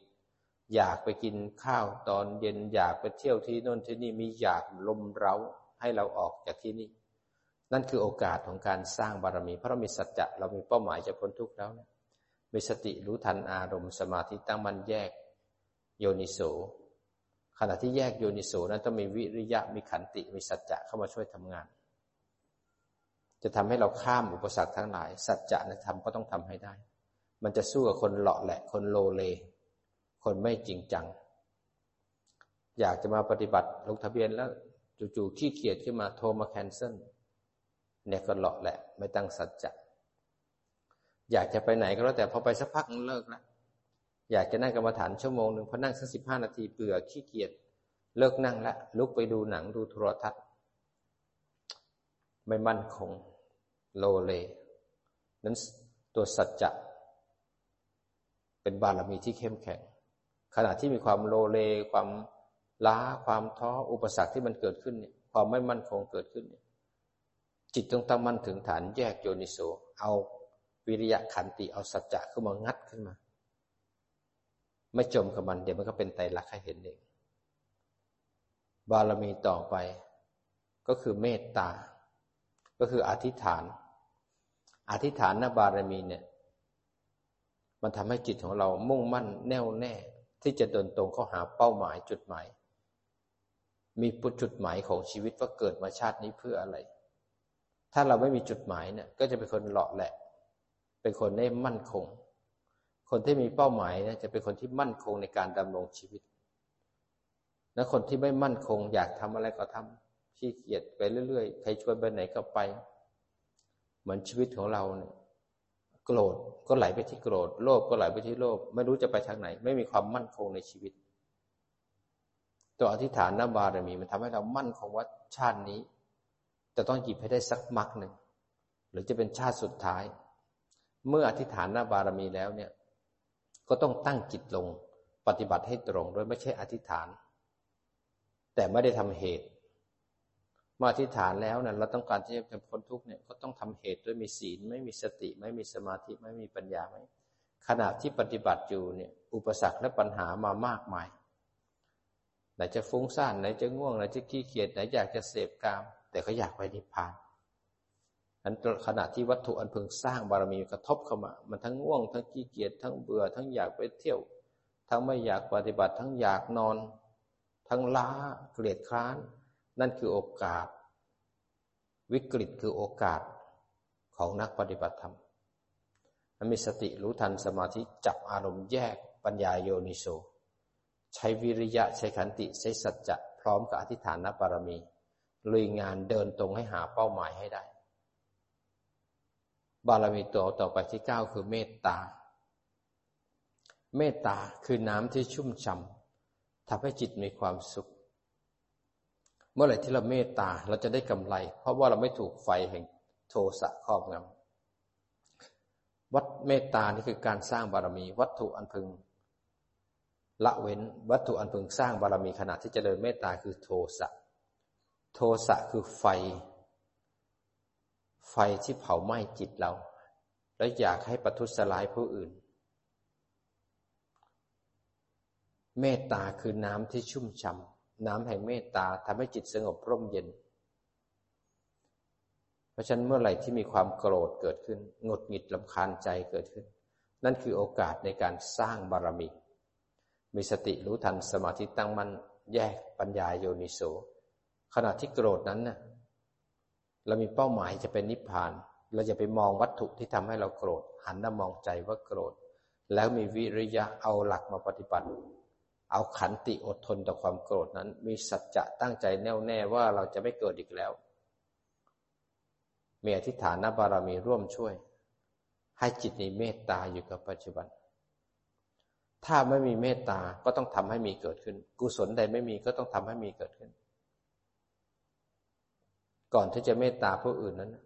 อยากไปกินข้าวตอนเย็นอยากไปเที่ยวที่โน่นที่นี่มีอยากลมเร้าให้เราออกจากที่นี่นั่นคือโอกาสของการสร้างบารมีเพราะเรามีสัจจะเรามีเป้าหมายจะพ้นทุกข์แล้วนะมีสติรู้ทันอารมณ์สมาธิตั้งมั่นแยกโยนิโสขณะที่แยกโยนิโสนั้นต้องมีวิริยะมีขันติมีสัจจะเข้ามาช่วยทำงานจะทำให้เราข้ามอุปสรรคทั้งหลายสัจจะในธรรมก็ต้องทำให้ได้มันจะสู้กับคนเลาะแหละคนโลเลคนไม่จริงจังอยากจะมาปฏิบัติลงทะเบียนแล้วจู่ๆขี้เกียจขึ้นมาโทรมาแคนเซิลเนี่ยก็เลาะแหละไม่ตั้งสัจจะอยากจะไปไหนก็แล้วแต่พอไปสักพักมันเลิกแล้วอยากจะนั่งกรรมฐานชั่วโมงหนึ่งพอนั่งสักสิบห้านาทีเบื่อขี้เกียจเลิกนั่งละลุกไปดูหนังดูโทรทัศน์ไม่มั่นคงโลเลนั้นตัวสัจจะเป็นบารมีที่เข้มแข็งขณะที่มีความโลเลความล้าความท้ออุปสรรคที่มันเกิดขึ้นเนี่ยความไม่มั่นคงเกิดขึ้นเนี่ยจิตต้องตั้งมั่นถึงฐานแยกโยนิโสเอาวิริยะขันติเอาสัจจะขึ้นมางัดขึ้นมาไม่จมกับมันเดี๋ยวมันก็เป็นไตรลักษณ์ให้เห็นเองบารมีต่อไปก็คือเมตตาก็คืออธิษฐานอธิษฐานนะบารมีเนี่ยมันทำให้จิตของเรามุ่งมั่นแน่วแน่ที่จะเดินตรงเข้าหาเป้าหมายจุดหมายมีจุดหมายของชีวิตว่าเกิดมาชาตินี้เพื่ออะไรถ้าเราไม่มีจุดหมายเนี่ยก็จะเป็นคนเลาะแหละเป็นคนไม่มั่นคงคนที่มีเป้าหมายเนี่ยจะเป็นคนที่มั่นคงในการดำรงชีวิตและคนที่ไม่มั่นคงอยากทำอะไรก็ทำขี้เกียจไปเรื่อยๆใครชวนไปไหนก็ไปเหมือนชีวิตของเราเนี่ยโกรธก็ไหลไปที่โกรธโลภก็ไหลไปที่โลภไม่รู้จะไปทางไหนไม่มีความมั่นคงในชีวิตตัวอธิษฐานนะบารมีมันทำให้เรามั่นคงว่าชาตินี้จะต้องหยิบให้ได้สักมรรคหนึ่งหรือจะเป็นชาติสุดท้ายเมื่ออธิษฐานนะบารมีแล้วเนี่ยก็ต้องตั้งจิตลงปฏิบัติให้ตรงโดยไม่ใช่อธิษฐานแต่ไม่ได้ทำเหตุเมื่ออธิษฐานแล้วเนี่ยเราต้องการที่จะพ้นทุกข์เนี่ยก็ต้องทำเหตุด้วยมีศีลไม่มีสติไม่มีสมาธิไม่มีปัญญาไม่ขณะที่ปฏิบัติอยู่เนี่ยอุปสรรคและปัญหามามากมายไหนจะฟุ้งซ่านไหนจะง่วงไหนจะขี้เกียจไหนอยากจะเสพกามแต่ก็อยากไปนิพพานนั้นขณะที่วัตถุอันพึงสร้างบารมีกระทบเข้ามามันทั้งง่วงทั้งขี้เกียจทั้งเบื่อทั้งอยากไปเที่ยวทั้งไม่อยากปฏิบัติทั้งอยากนอนทั้งล้าเกลียดคร้านนั่นคือโอกาสวิกฤตคือโอกาสของนักปฏิบัติธรรมมีสติรู้ทันสมาธิจับอารมณ์แยกปัญญาโยนิโสใช้วิริยะใช้ขันติใช้สัจจะพร้อมกับอธิษฐานบารมีลุยงานเดินตรงให้หาเป้าหมายให้ได้บารมีตัวต่อไปที่เก้าคือเมตตาเมตตาคือน้ำที่ชุ่มฉ่ำทำให้จิตมีความสุขเมื่อไหร่ที่เราเมตตาเราจะได้กำไรเพราะว่าเราไม่ถูกไฟแห่งโทสะครอบงำวัดเมตตานี่คือการสร้างบารมีวัตถุอันพึงละเว้นวัตถุอันพึงสร้างบารมีขณะที่เจริญเมตตาคือโทสะโทสะคือไฟไฟที่เผาไหม้จิตเราและอยากให้ประทุษร้ายผู้อื่นเมตตาคือน้ำที่ชุ่มฉ่ำน้ำแห่งเมตตาทำให้จิตสงบร่มเย็นเพราะฉะนั้นเมื่อไหร่ที่มีความโกรธเกิดขึ้นหงุดหงิดรำคาญใจเกิดขึ้นนั่นคือโอกาสในการสร้างบารมีมีสติรู้ทันสมาธิตั้งมั่นแยกปัญญาโยนิโสขณะที่โกรธนั้นนะเรามีเป้าหมายจะเป็นนิพพานเราจะไปมองวัตถุที่ทำให้เราโกรธหันมามองใจว่าโกรธแล้วมีวิริยะเอาหลักมาปฏิบัติเอาขันติอดทนต่อความโกรธนั้นมีสัจจะตั้งใจแน่วแน่ว่าเราจะไม่เกิดอีกแล้วมีอธิษฐานบารมีร่วมช่วยให้จิตมีเมตตาอยู่กับปัจจุบัน ถ้าไม่มีเมตตาก็ต้องทำให้มีเกิดขึ้นกุศลใดไม่มีก็ต้องทำให้มีเกิดขึ้นก่อนที่จะเมตตาผู้อื่นนั้น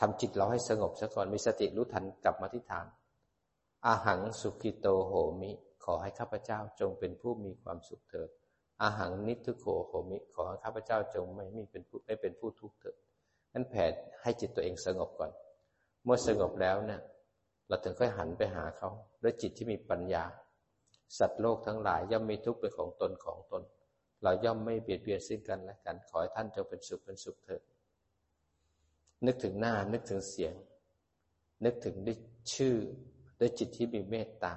ทำจิตเราให้สงบซะก่อนมีสติรู้ทันกลับมาที่ฐานอาหังสุขิโตโหมิขอให้ข้าพเจ้าจงเป็นผู้มีความสุขเถิดอาหังนิทุโขโหมิขอให้ข้าพเจ้าจงไม่มีเป็นผู้ไม่เป็นผู้ทุกข์เถิดนั่นแผดให้จิตตัวเองสงบก่อนเมื่อสงบแล้วเนี่ยเราถึงค่อยหันไปหาเขาด้วยจิตที่มีปัญญาสัตว์โลกทั้งหลายย่อมมีทุกข์เป็นของตนของตนเราย่อมไม่เบียดเบียนซึ่งกันและกันขอให้ท่านจงเป็นสุขเป็นสุขเถิดนึกถึงหน้านึกถึงเสียงนึกถึงด้วยชื่อด้วยจิตที่มีเมตตา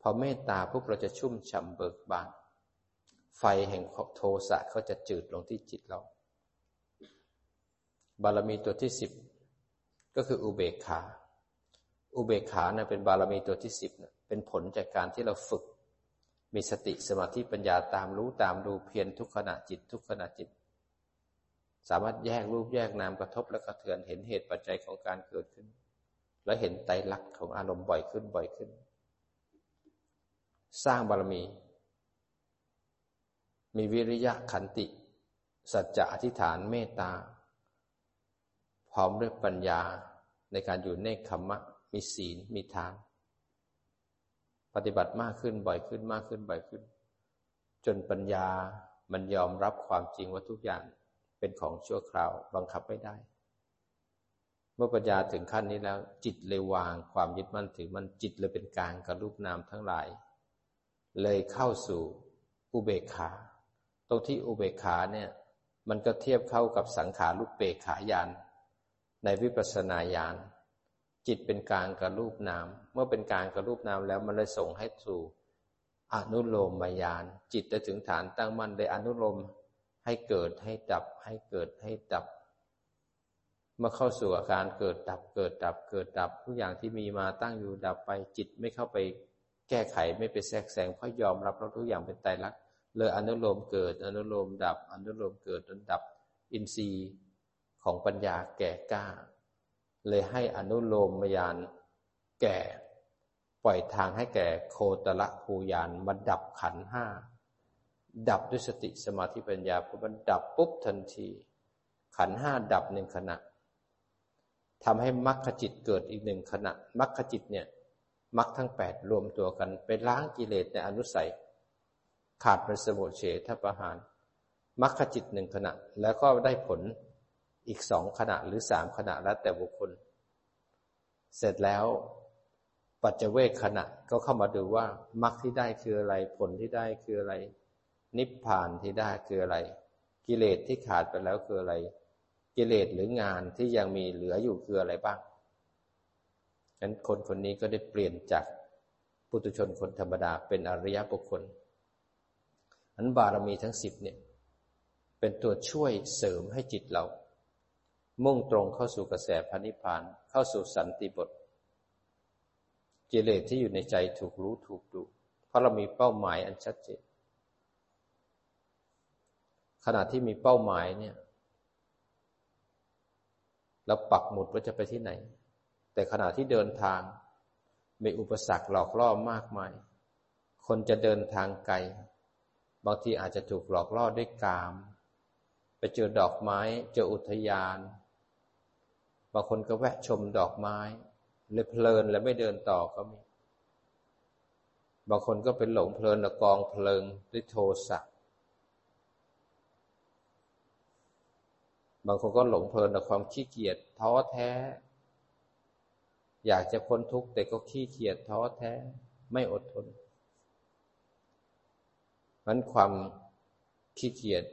พอเมตตาพวกเราจะชุ่มฉ่ำเบิกบานไฟแห่งโทสะก็จะจืดลงที่จิตเราบารมีตัวที่สิบก็คืออุเบกขาอุเบกขาเนี่ยเป็นบารมีตัวที่สิบเนี่ยเป็นผลจากการที่เราฝึกมีสติสมาธิปัญญาตามรู้ตามดูเพียรทุกขณะจิตทุกขณะจิตสามารถแยกรูปแยกนามกระทบและกระเทือนเห็นเหตุปัจจัยของการเกิดขึ้นและเห็นไตรลักษณ์ของอารมณ์บ่อยขึ้นบ่อยขึ้นสร้างบารมีมีวิริยะขันติสัจจะอธิษฐานเมตตาพร้อมด้วยปัญญาในการอยู่เนกขัมมะมีศีลมีทานปฏิบัติมากขึ้นบ่อยขึ้นมากขึ้นบ่อยขึ้นจนปัญญามันยอมรับความจริงว่าทุกอย่างเป็นของชั่วคราวบังคับไม่ได้เมื่อปัญญาถึงขั้นนี้แล้วจิตเลยวางความยึดมั่นถือมันจิตเลยเป็นกลางกับรูปนามทั้งหลายเลยเข้าสู่อุเบกขาตรงที่อุเบกขาเนี่ยมันก็เทียบเข้ากับสังขารุปเปกขาญาณในวิปัสสนาญาณจิตเป็นกลางกับรูปนามเมื่อเป็นกลางกับรูปนามแล้วมันเลยส่งให้สู่อนุโลมญาณจิตได้ถึงฐานตั้งมั่นได้อนุโลมให้เกิดให้ดับให้เกิดให้ดับเมื่อเข้าสู่อาการเกิดดับเกิดดับเกิดดับทุกอย่างที่มีมาตั้งอยู่ดับไปจิตไม่เข้าไปแก้ไขไม่ไปแทรกแซงเพราะยอมรับแล้วทุกอย่างเป็นไตรลักษณ์เลยอนุโลมเกิดอนุโลมดับอนุโลมเกิดจนดับอินทรีย์ของปัญญาแก่กล้าเลยให้อนุโลมญาณแก่ปล่อยทางให้แก่โคตรภูญาณมาดับขันธ์ห้าดับด้วยสติสมาธิปัญญาพอมันดับปุ๊บทันทีขันธ์ห้าดับหนึ่งขณะทำให้มรรคจิตเกิดอีกหนึ่งขณะมรรคจิตเนี่ยมรรคทั้งแปดรวมตัวกันไปล้างกิเลสในอนุสัยขาดเป็นสมุเฉทประหารมรรคจิตหนึ่งขณะแล้วก็ได้ผลอีกสองขณะหรือสามขณะแล้วแต่บุคคลเสร็จแล้วปัจเจเวคขณะก็เข้ามาดูว่ามรรคที่ได้คืออะไรผลที่ได้คืออะไรนิพพานที่ได้คืออะไรกิเลสที่ขาดไปแล้วคืออะไรกิเลสหรืองานที่ยังมีเหลืออยู่คืออะไรบ้างงั้นคนคนนี้ก็ได้เปลี่ยนจากปุถุชนคนธรรมดาเป็นอริยบุคคลอันบารมีทั้งสิบเนี่ยเป็นตัวช่วยเสริมให้จิตเรามุ่งตรงเข้าสู่กระแสพระนิพพานเข้าสู่สันติบทกิเลสที่อยู่ในใจถูกรู้ถูกดูเพราะเรามีเป้าหมายอันชัดเจนขณะที่มีเป้าหมายเนี่ยเราปักหมุดว่าจะไปที่ไหนแต่ขณะที่เดินทางมีอุปสรรคหลอกล่อมากมายคนจะเดินทางไกลบางทีอาจจะถูกหลอกล่อด้วยกามไปเจอดอกไม้เจออุทยานบางคนก็แวะชมดอกไม้เลยเพลินและไม่เดินต่อก็มีบางคนก็เป็นหลงเพลินและกองเพลิงด้วยโทสะบางคนก็หลงเพลินกับความขี้เกียจท้อแท้อยากจะพ้นทุกข์แต่ก็ขี้เกียจท้อแท้ไม่อดทนนั้นความขี้เกียจ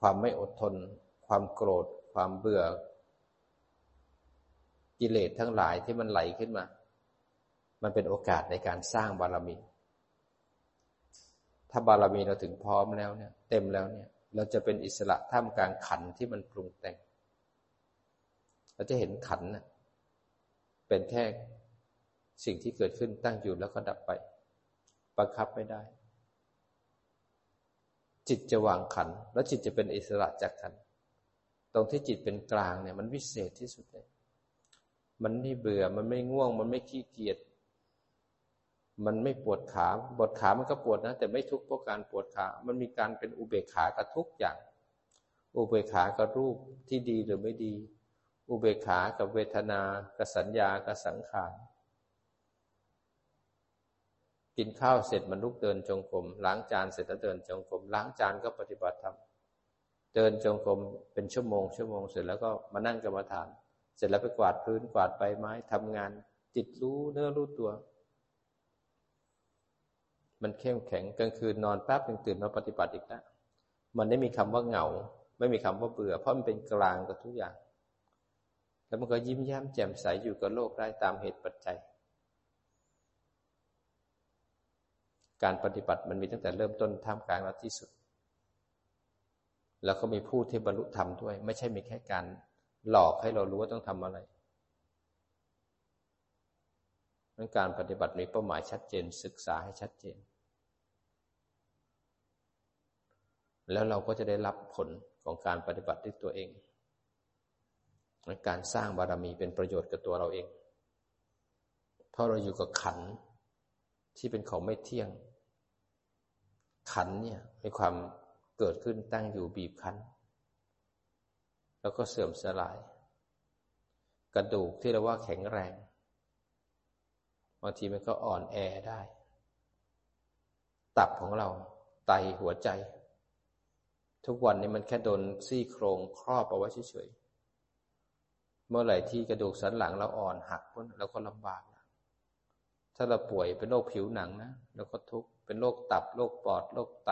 ความไม่อดทนความโกรธความเบื่อกิเลสทั้งหลายที่มันไหลขึ้นมามันเป็นโอกาสในการสร้างบารมีถ้าบารมีเราถึงพร้อมแล้วเนี่ยเต็มแล้วเนี่ยเราจะเป็นอิสระท่ามกลางขันธ์ที่มันปรุงแต่งเราจะเห็นขันธ์น่ะเป็นแค่สิ่งที่เกิดขึ้นตั้งอยู่แล้วก็ดับไปบังคับไม่ได้จิตจะวางขันธ์แล้วจิตจะเป็นอิสระจากขันธ์ตรงที่จิตเป็นกลางเนี่ยมันวิเศษที่สุดเลยมันไม่เบื่อมันไม่ง่วงมันไม่ขี้เกียจ มันไม่ปวดขาปวดขามันก็ปวดนะแต่ไม่ทุกข์เพราะการปวดขามันมีการเป็นอุเบกขากับทุกอย่างอุเบกขากับรูปที่ดีหรือไม่ดีอุเบกขากับเวทนากับสัญญากับสังขารกินข้าวเสร็จมันลุกเดินจงกรมล้างจานเสร็จแล้วเดินจงกรมล้างจานก็ปฏิบัติธรรมเดินจงกรมเป็นชั่วโมงชั่วโมงเสร็จแล้วก็มานั่งกรรมฐานเสร็จแล้วไปกวาดพื้นกวาดใบไม้ทำงานจิตรู้เนื้อรู้ตัวมันเข้มแข็งกลางคืนนอนแป๊บนึงตื่นมาปฏิบัติอีกแล้วมันไม่มีคำว่าเหงาไม่มีคำว่าเบื่อเพราะมันเป็นกลางกับทุกอย่างแล้วมันก็ยิ้มแย้มแจ่มใสอยู่กับโลกได้ตามเหตุปัจจัยการปฏิบัติมันมีตั้งแต่เริ่มต้นท่ามกลางและที่สุดแล้วก็มีผู้ที่บรรลุธรรมด้วยไม่ใช่มีแค่การหลอกให้เรารู้ว่าต้องทำอะไรนั้นการปฏิบัติมีเป้าหมายชัดเจนศึกษาให้ชัดเจนแล้วเราก็จะได้รับผลของการปฏิบัติด้วยตัวเองการสร้างบารมีเป็นประโยชน์กับตัวเราเองเพราะเราอยู่กับขันธ์ที่เป็นของไม่เที่ยงขันธ์เนี่ยมีความเกิดขึ้นตั้งอยู่บีบคั้นแล้วก็เสื่อมสลายกระดูกที่เราว่าแข็งแรงบางทีมันก็อ่อนแอได้ตับของเราไตหัวใจทุกวันนี้มันแค่โดนซี่โครงครอบเอาไว้เฉยๆเมื่อไหร่ที่กระดูกสันหลังเราอ่อนหักพ้นเราก็ลำบากนะถ้าเราป่วยเป็นโรคผิวหนังนะเราก็ทุกข์เป็นโรคตับโรคปอดโรคไต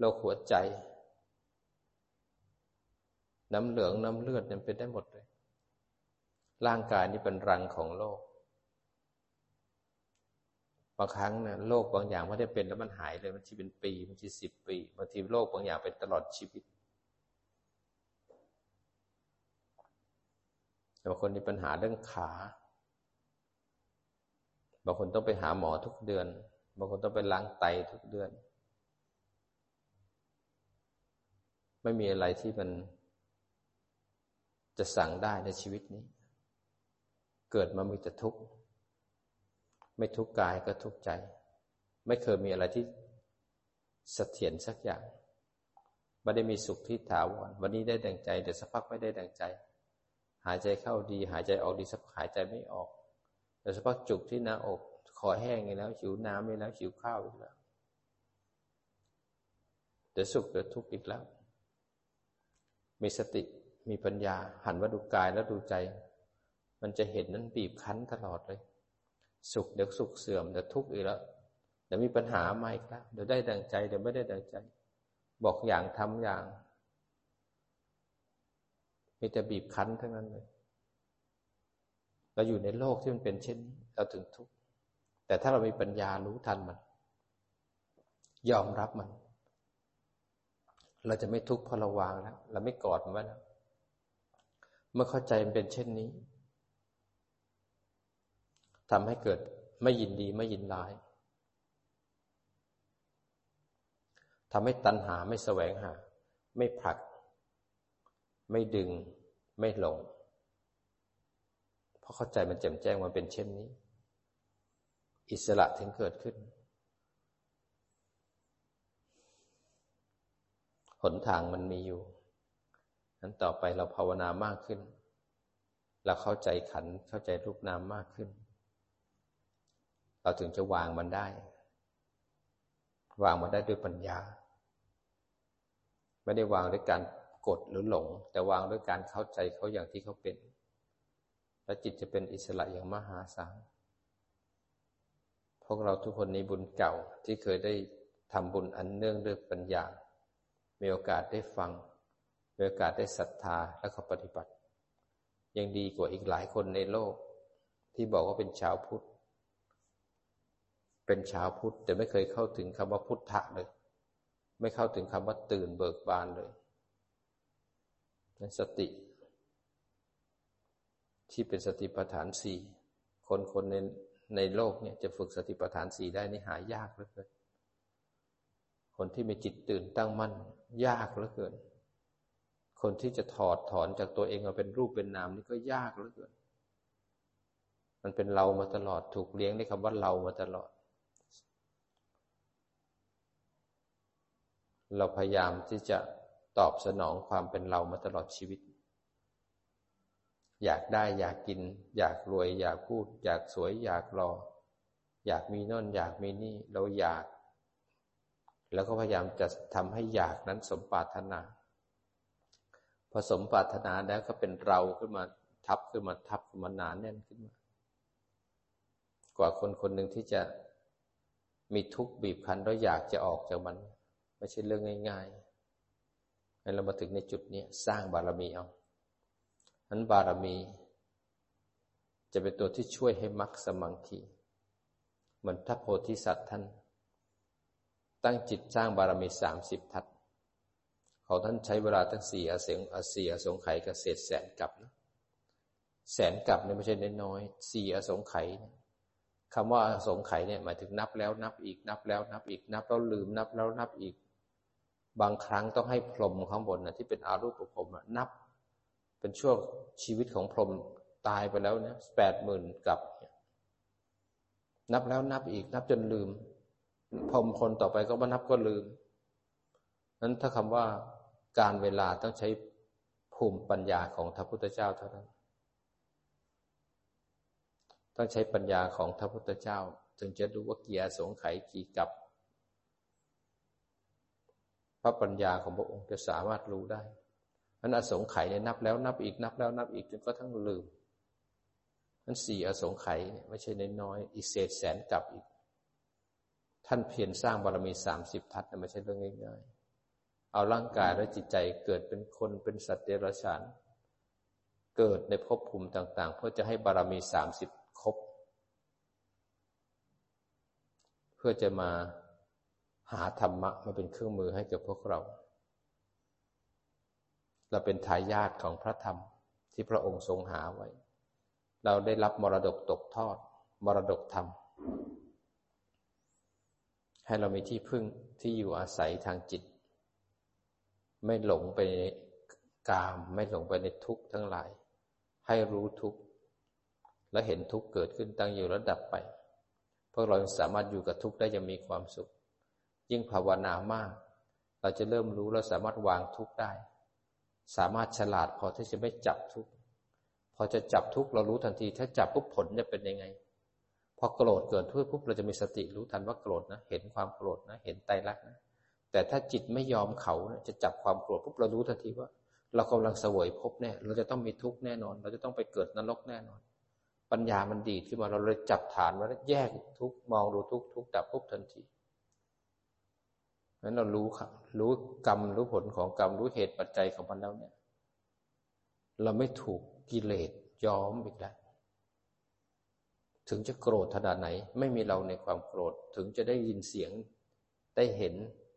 โรคหัวใจน้ำเหลืองน้ำเลือดมันเป็นได้หมดเลยร่างกายนี่เป็นรังของโรคบางครั้งนะโรคบางอย่างไม่ได้เป็นแล้วมันหายเลยบางทีเป็นปีบางทีสิบปีบางทีโรคบางอย่างเป็นตลอดชีวิตบางคนมีปัญหาเรื่องขาบางคนต้องไปหาหมอทุกเดือนบางคนต้องไปล้างไตทุกเดือนไม่มีอะไรที่มันจะสั่งได้ในชีวิตนี้เกิดมามีแต่ทุกข์ไม่ทุกข์กายก็ทุกข์ใจไม่เคยมีอะไรที่เสถียรสักอย่างไม่ได้มีสุขที่ถาวรวันนี้ได้ดังใจแต่สักพักไม่ได้ดังใจหายใจเข้าดีหายใจออกดีสักพักหายใจไม่ออกแต่สักพักจุกที่หน้าอกคอแห้งอีกแล้วหิวน้ำอีกแล้วหิวข้าวอีกแล้วเดี๋ยวสุขเดี๋ยวทุกข์อีกแล้วมีสติมีปัญญาหันมาดูกายแล้วดูใจมันจะเห็นนั้นบีบคั้นตลอดเลยสุขเดี๋ยวสุขเสื่อมเดี๋ยวทุกข์อีกแล้วเดี๋ยวมีปัญหาใหม่อีกแล้วเดี๋ยวได้ดังใจเดี๋ยวไม่ได้ดังใจบอกอย่างทำอย่างมีแต่บีบคั้นทั้งนั้นเลยเราอยู่ในโลกที่มันเป็นเช่นนี้เราถึงทุกข์แต่ถ้าเรามีปัญญารู้ทันมันยอมรับมันเราจะไม่ทุกข์เพราะเราวางแล้วเราไม่กอดมันแล้วเมื่อเข้าใจมันเป็นเช่นนี้ทำให้เกิดไม่ยินดีไม่ยินร้ายทำให้ตัณหาไม่แสวงหาไม่ผลักไม่ดึงไม่หลงเพราะเข้าใจมันแจ่มแจ้งมันเป็นเช่นนี้อิสระถึงเกิดขึ้นหนทางมันมีอยู่นั้นต่อไปเราภาวนามากขึ้นเราเข้าใจขันธ์เข้าใจรูปนามมากขึ้นเราถึงจะวางมันได้วางมันได้ด้วยปัญญาไม่ได้วางด้วยการกดหรือหลงแต่วางด้วยการเข้าใจเขาอย่างที่เขาเป็นและจิตจะเป็นอิสระอย่างมหาศาลพวกเราทุกคนนี้บุญเก่าที่เคยได้ทำบุญอันเนื่องด้วยปัญญามีโอกาสได้ฟังมีโอกาสได้ศรัทธาและเขาปฏิบัติยังดีกว่าอีกหลายคนในโลกที่บอกว่าเป็นชาวพุทธเป็นชาวพุทธแต่ไม่เคยเข้าถึงคำว่าพุทธะเลยไม่เข้าถึงคำว่าตื่นเบิกบานเลยนั่นสติที่เป็นสติปัฏฐานสี่คนคนในในโลกเนี่ยจะฝึกสติปัฏฐานสี่ได้นี่หายากเหลือเกินคนที่มีจิตตื่นตั้งมั่นยากเหลือเกินคนที่จะถอดถอนจากตัวเองมาเป็นรูปเป็นนามนี่ก็ยากเหลือเกิน มันเป็นเรามาตลอดถูกเลี้ยงด้วยคำว่าเรามาตลอดเราพยายามที่จะตอบสนองความเป็นเรามาตลอดชีวิตอยากได้อยากกินอยากรวยอยากพูดอยากสวยอยากรออยากมีโน่นอยากมีนี่เราอยากแล้วก็พยายามจะทำให้อยากนั้นสมปรารถนาพอสมปรารถนาแล้วก็เป็นเราขึ้นมาทับขึ้นมาทับขึ้นมาหนาแน่นขึ้นมากว่าคนคนหนึ่งที่จะมีทุกข์บีบคั้นแล้วอยากจะออกจากมันไม่ใช่เรื่องง่ายๆงั้นเรามาถึงในจุดนี้สร้างบารมีเอานั้นบารมีจะเป็นตัวที่ช่วยให้มรรคสมังคีเหมือนพระโพธิสัตว์ท่านตั้งจิตสร้างบารมีสามสิบทัศของท่านใช้เวลาตั้งสี่อสงสี่อสงไขยกับเศษแสนกับนะแสนกับเนี่ยไม่ใช่น้อยๆสี่อสงไขยคำว่าอสงไขยเนี่ยหมายถึงนับแล้วนับอีกนับแล้วนับอีกนับแล้วลืมนับแล้วนับอีกบางครั้งต้องให้พรหมข้างบนนะที่เป็นอารูปพรหมนับเป็นช่วงชีวิตของพรหมตายไปแล้วเนี่ยแปดหมื่นกับนับแล้วนับอีกนับจนลืมพรหมคนต่อไปก็มานับก็ลืมนั้นถ้าคำว่าการเวลาต้องใช้ภูมิปัญญาของพระพุทธเจ้าเท่านั้นต้องใช้ปัญญาของพระพุทธเจ้าถึงจะรู้ว่ากี่อสงไขยกี่กับพระปัญญาของพระองค์จะสามารถรู้ได้นั้นอสงไขยเนี่ยนับแล้วนับอีกนับแล้วนับอีกจนกระทั่งลืมนั้นสี่อสงไขยเนี่ยไม่ใช่น้อยๆอีกเศษแสนกับอีกท่านเพียรสร้างบารมีสามสิบทัศน์ไม่ใช่เรื่องง่ายๆเอาร่างกายและจิตใจเกิดเป็นคนเป็นสัตว์เดรัจฉานเกิดในภพภูมิต่างๆเพื่อจะให้บารมีสามสิบครบเพื่อจะมาหาธรรมะมาเป็นเครื่องมือให้กับพวกเราเราเป็นทายาทของพระธรรมที่พระองค์ทรงหาไว้เราได้รับมรดกตกทอดมรดกธรรมให้เรามีที่พึ่งที่อยู่อาศัยทางจิตไม่หลงไปในกามไม่หลงไปในทุกข์ทั้งหลายให้รู้ทุกข์และเห็นทุกข์เกิดขึ้นตั้งอยู่ระดับไปพวกเราสามารถอยู่กับทุกข์ได้อย่างมีความสุขยิ่งภาวนามากเราจะเริ่มรู้เราสามารถวางทุกข์ได้สามารถฉลาดพอที่จะไม่จับทุกข์พอจะจับทุกข์เรารู้ทันทีถ้าจับปุ๊บผลจะเป็นยังไงพอโกรธเกิดขึ้นปุ๊บเราจะมีสติรู้ทันว่าโกรธนะเห็นความโกรธนะเห็นไตรลักษณ์นะแต่ถ้าจิตไม่ยอมเขานะจะจับความโกรธปุ๊บเรารู้ทันทีว่าเรากำลังเสวยภพแน่เราจะต้องมีทุกข์แน่นอนเราจะต้องไปเกิดนรกแน่นอนปัญญามันดีขึ้นมาเราเลยจับฐานมาแล้วแยกทุกข์มองดูทุกข์ทุกข์ดับปุ๊บทันทีนั้นเรารู้ครับรู้กรรมรู้ผลของกรรมรู้เหตุปัจจัยของมันแล้วเนี่ยเราไม่ถูกกิเลสย้อมอีกแล้วถึงจะโกรธขนาดไหนไม่มีเราในความโกรธถึงจะได้ยินเสียงได้เห็น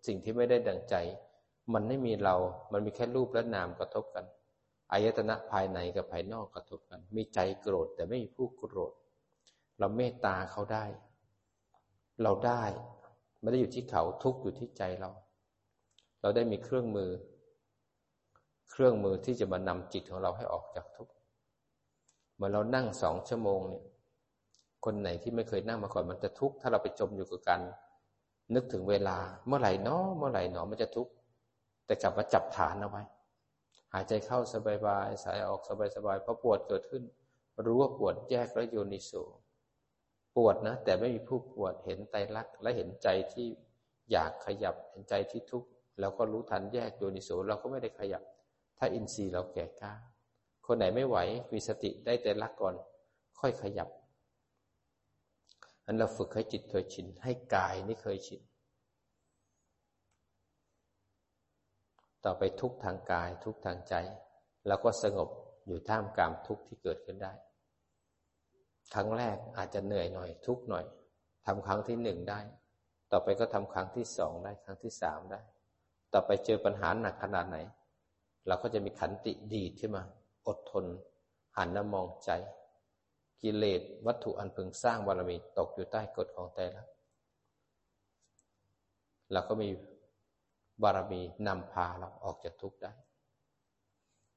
สิ่งที่ไม่ได้ดั่งใจมันไม่มีเรามันมีแค่รูปและนามกระทบกันอายตนะภายในกับภายนอกกระทบกันมีใจโกรธแต่ไม่มีผู้โกรธเราเมตตาเขาได้เราได้ไม่ได้อยู่ที่เขาทุกข์อยู่ที่ใจเราเราได้มีเครื่องมือเครื่องมือที่จะมานำจิตของเราให้ออกจากทุกข์เหมือนเรานั่งสองชั่วโมงเนี่ยคนไหนที่ไม่เคยนั่งมาก่อนมันจะทุกข์ถ้าเราไปจมอยู่กับการนึกถึงเวลาเมื่อไหร่เนาะเมื่อไหร่เนาะมันจะทุกข์แต่กลับมาจับฐานเอาไว้หายใจเข้าสบายๆสายออกสบายๆพอปวดเกิดขึ้นรู้ว่าปวดแยกแล้วโยนิโสปวดนะแต่ไม่มีผู้ปวดเห็นไตรลักษณ์และเห็นใจที่อยากขยับเห็นใจที่ทุกข์แล้วก็รู้ทันแยกโยนิโสเราก็ไม่ได้ขยับถ้าอินทรีย์เราแก่กล้าคนไหนไม่ไหวมีสติได้ไตรลักษณ์ก่อนค่อยขยับอันเราฝึกให้จิตเคยชินให้กายนี่เคยชินต่อไปทุกทางกายทุกทางใจแล้วก็สงบอยู่ท่ามกลางทุกที่เกิดขึ้นได้ครั้งแรกอาจจะเหนื่อยหน่อยทุกหน่อยทำครั้งที่หนึ่งได้ต่อไปก็ทำครั้งที่สองได้ครั้งที่สามได้ต่อไปเจอปัญหาหนักขนาดไหนเราก็จะมีขันติดีขึ้นมาอดทนหันมามองใจกิเลสวัตถุอันพึงสร้างบารมีตกอยู่ใต้กฎของไตรลักษณ์เราก็มีบารมีนำพาเราออกจากทุกข์ได้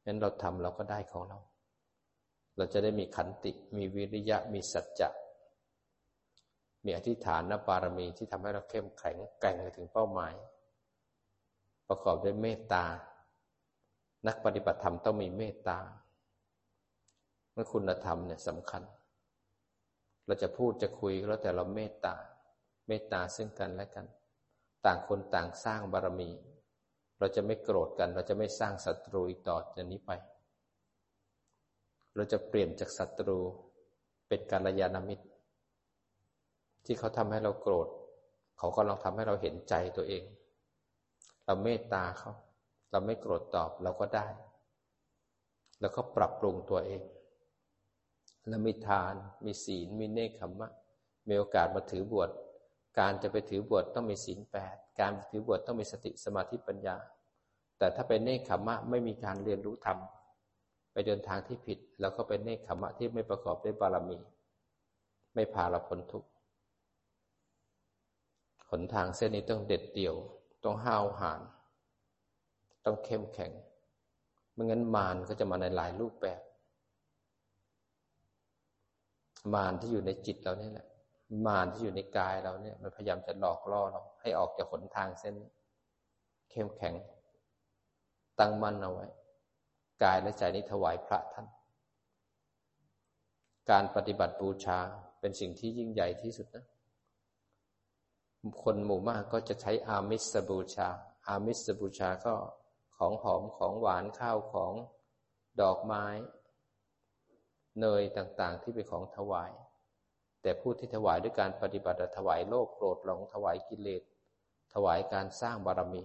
งั้นเราทำเราก็ได้ของเรา เราจะได้มีขันติมีวิริยะมีสัจจะมีอธิฐานบารมีที่ทำให้เราเข้มแข็งแกร่งไปถึงเป้าหมายประกอบด้วยเมตตานักปฏิบัติธรรมต้องมีเมตตาเมื่อคุณธรรมเนี่ยสำคัญเราจะพูดจะคุยก็แล้วแต่เราเมตตาเมตตาซึ่งกันและกันต่างคนต่างสร้างบารมีเราจะไม่โกรธกันเราจะไม่สร้างศัตรูอีกต่อจากนี้ไปเราจะเปลี่ยนจากศัตรูเป็นกัลยาณมิตรที่เขาทำให้เราโกรธเขาก็ลองทำให้เราเห็นใจตัวเองเราเมตตาเขาเราไม่โกรธตอบเราก็ได้แล้วก็ปรับปรุงตัวเองแล้วมีทานมีศีลมีเนคขมมะมีโอกาสมาถือบวชการจะไปถือบวชต้องมีศีลแปดการถือบวชต้องมีสติสมาธิปัญญาแต่ถ้าเป็นเนคขมมะไม่มีการเรียนรู้ธรรมไปเดินทางที่ผิดแล้วก็เป็นเนคขมมะที่ไม่ประกอบด้วยบารมีไม่พาเราพ้นทุกข์หนทางเส้นนี้ต้องเด็ดเดี่ยวต้องห้าวหาญต้องเข้มแข็งไม่งั้นมารก็จะมาในหลายรูปแบบมารที่อยู่ในจิตเราเนี่ยแหละมารที่อยู่ในกายเราเนี่ยมันพยายามจะหลอกล่อเราให้ออกจากหนทางเส้นเข้มแข็งตั้งมั่นเอาไว้กายและใจนี้ถวายพระท่านการปฏิบัติบูชาเป็นสิ่งที่ยิ่งใหญ่ที่สุดนะคนหมู่มากก็จะใช้อามิสบูชาอามิสบูชาก็ของหอมของหวานข้าวของดอกไม้เนยต่างๆที่เป็นของถวายแต่ผู้ที่ถวายด้วยการปฏิบัติถวายโลภโกรธหลงถวายกิเลสถวายการสร้างบารมี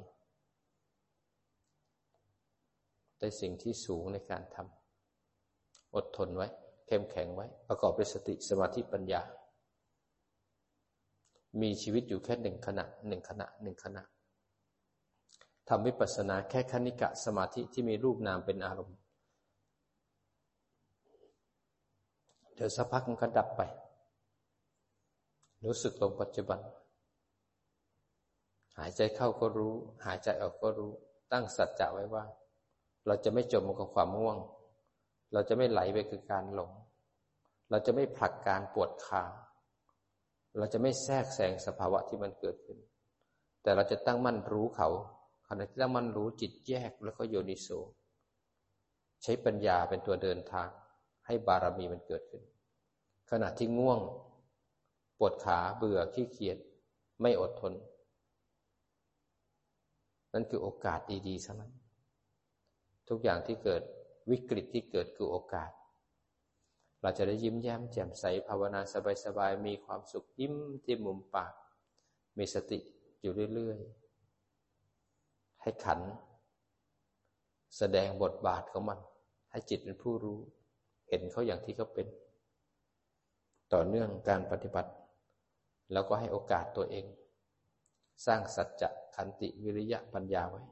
ได้สิ่งที่สูงในการทำอดทนไว้เข้มแข็งไว้ประกอบด้วยสติสมาธิปัญญามีชีวิตอยู่แค่หนึ่งขณะหนึ่งขณะหนึ่งขณะทำวิปัสสนาแค่คณิกะสมาธิที่มีรูปนามเป็นอารมณ์เดี๋ยวสักพักมันก็ดับไปรู้สึกลมปัจจุบันหายใจเข้าก็รู้หายใจออกก็รู้ตั้งสัจจะไว้ว่าเราจะไม่จมกับความง่วงเราจะไม่ไหลไปกับการหลงเราจะไม่ผลักการปวดขาเราจะไม่แทรกแซงสภาวะที่มันเกิดขึ้นแต่เราจะตั้งมั่นรู้เขาขณะที่ตั้งมั่นรู้จิตแยกแล้วก็โยนิโสใช้ปัญญาเป็นตัวเดินทางให้บารมีมันเกิดขึ้นขณะที่ง่วงปวดขาเบื่อขี้เกียจไม่อดทนนั่นคือโอกาสดีๆซะนั้นทุกอย่างที่เกิดวิกฤตที่เกิดคือโอกาสเราจะได้ยิ้มแย้มแจ่มใสภาวนาสบายๆมีความสุขยิ้มที่มุมปากมีสติอยู่เรื่อยๆให้ขันแสดงบทบาทของมันให้จิตเป็นผู้รู้เห็นเขาอย่างที่เขาเป็นต่อเนื่องการปฏิบัติแล้วก็ให้โอกาสตัวเองสร้างสัจจะขันติวิริยะปัญญาไว้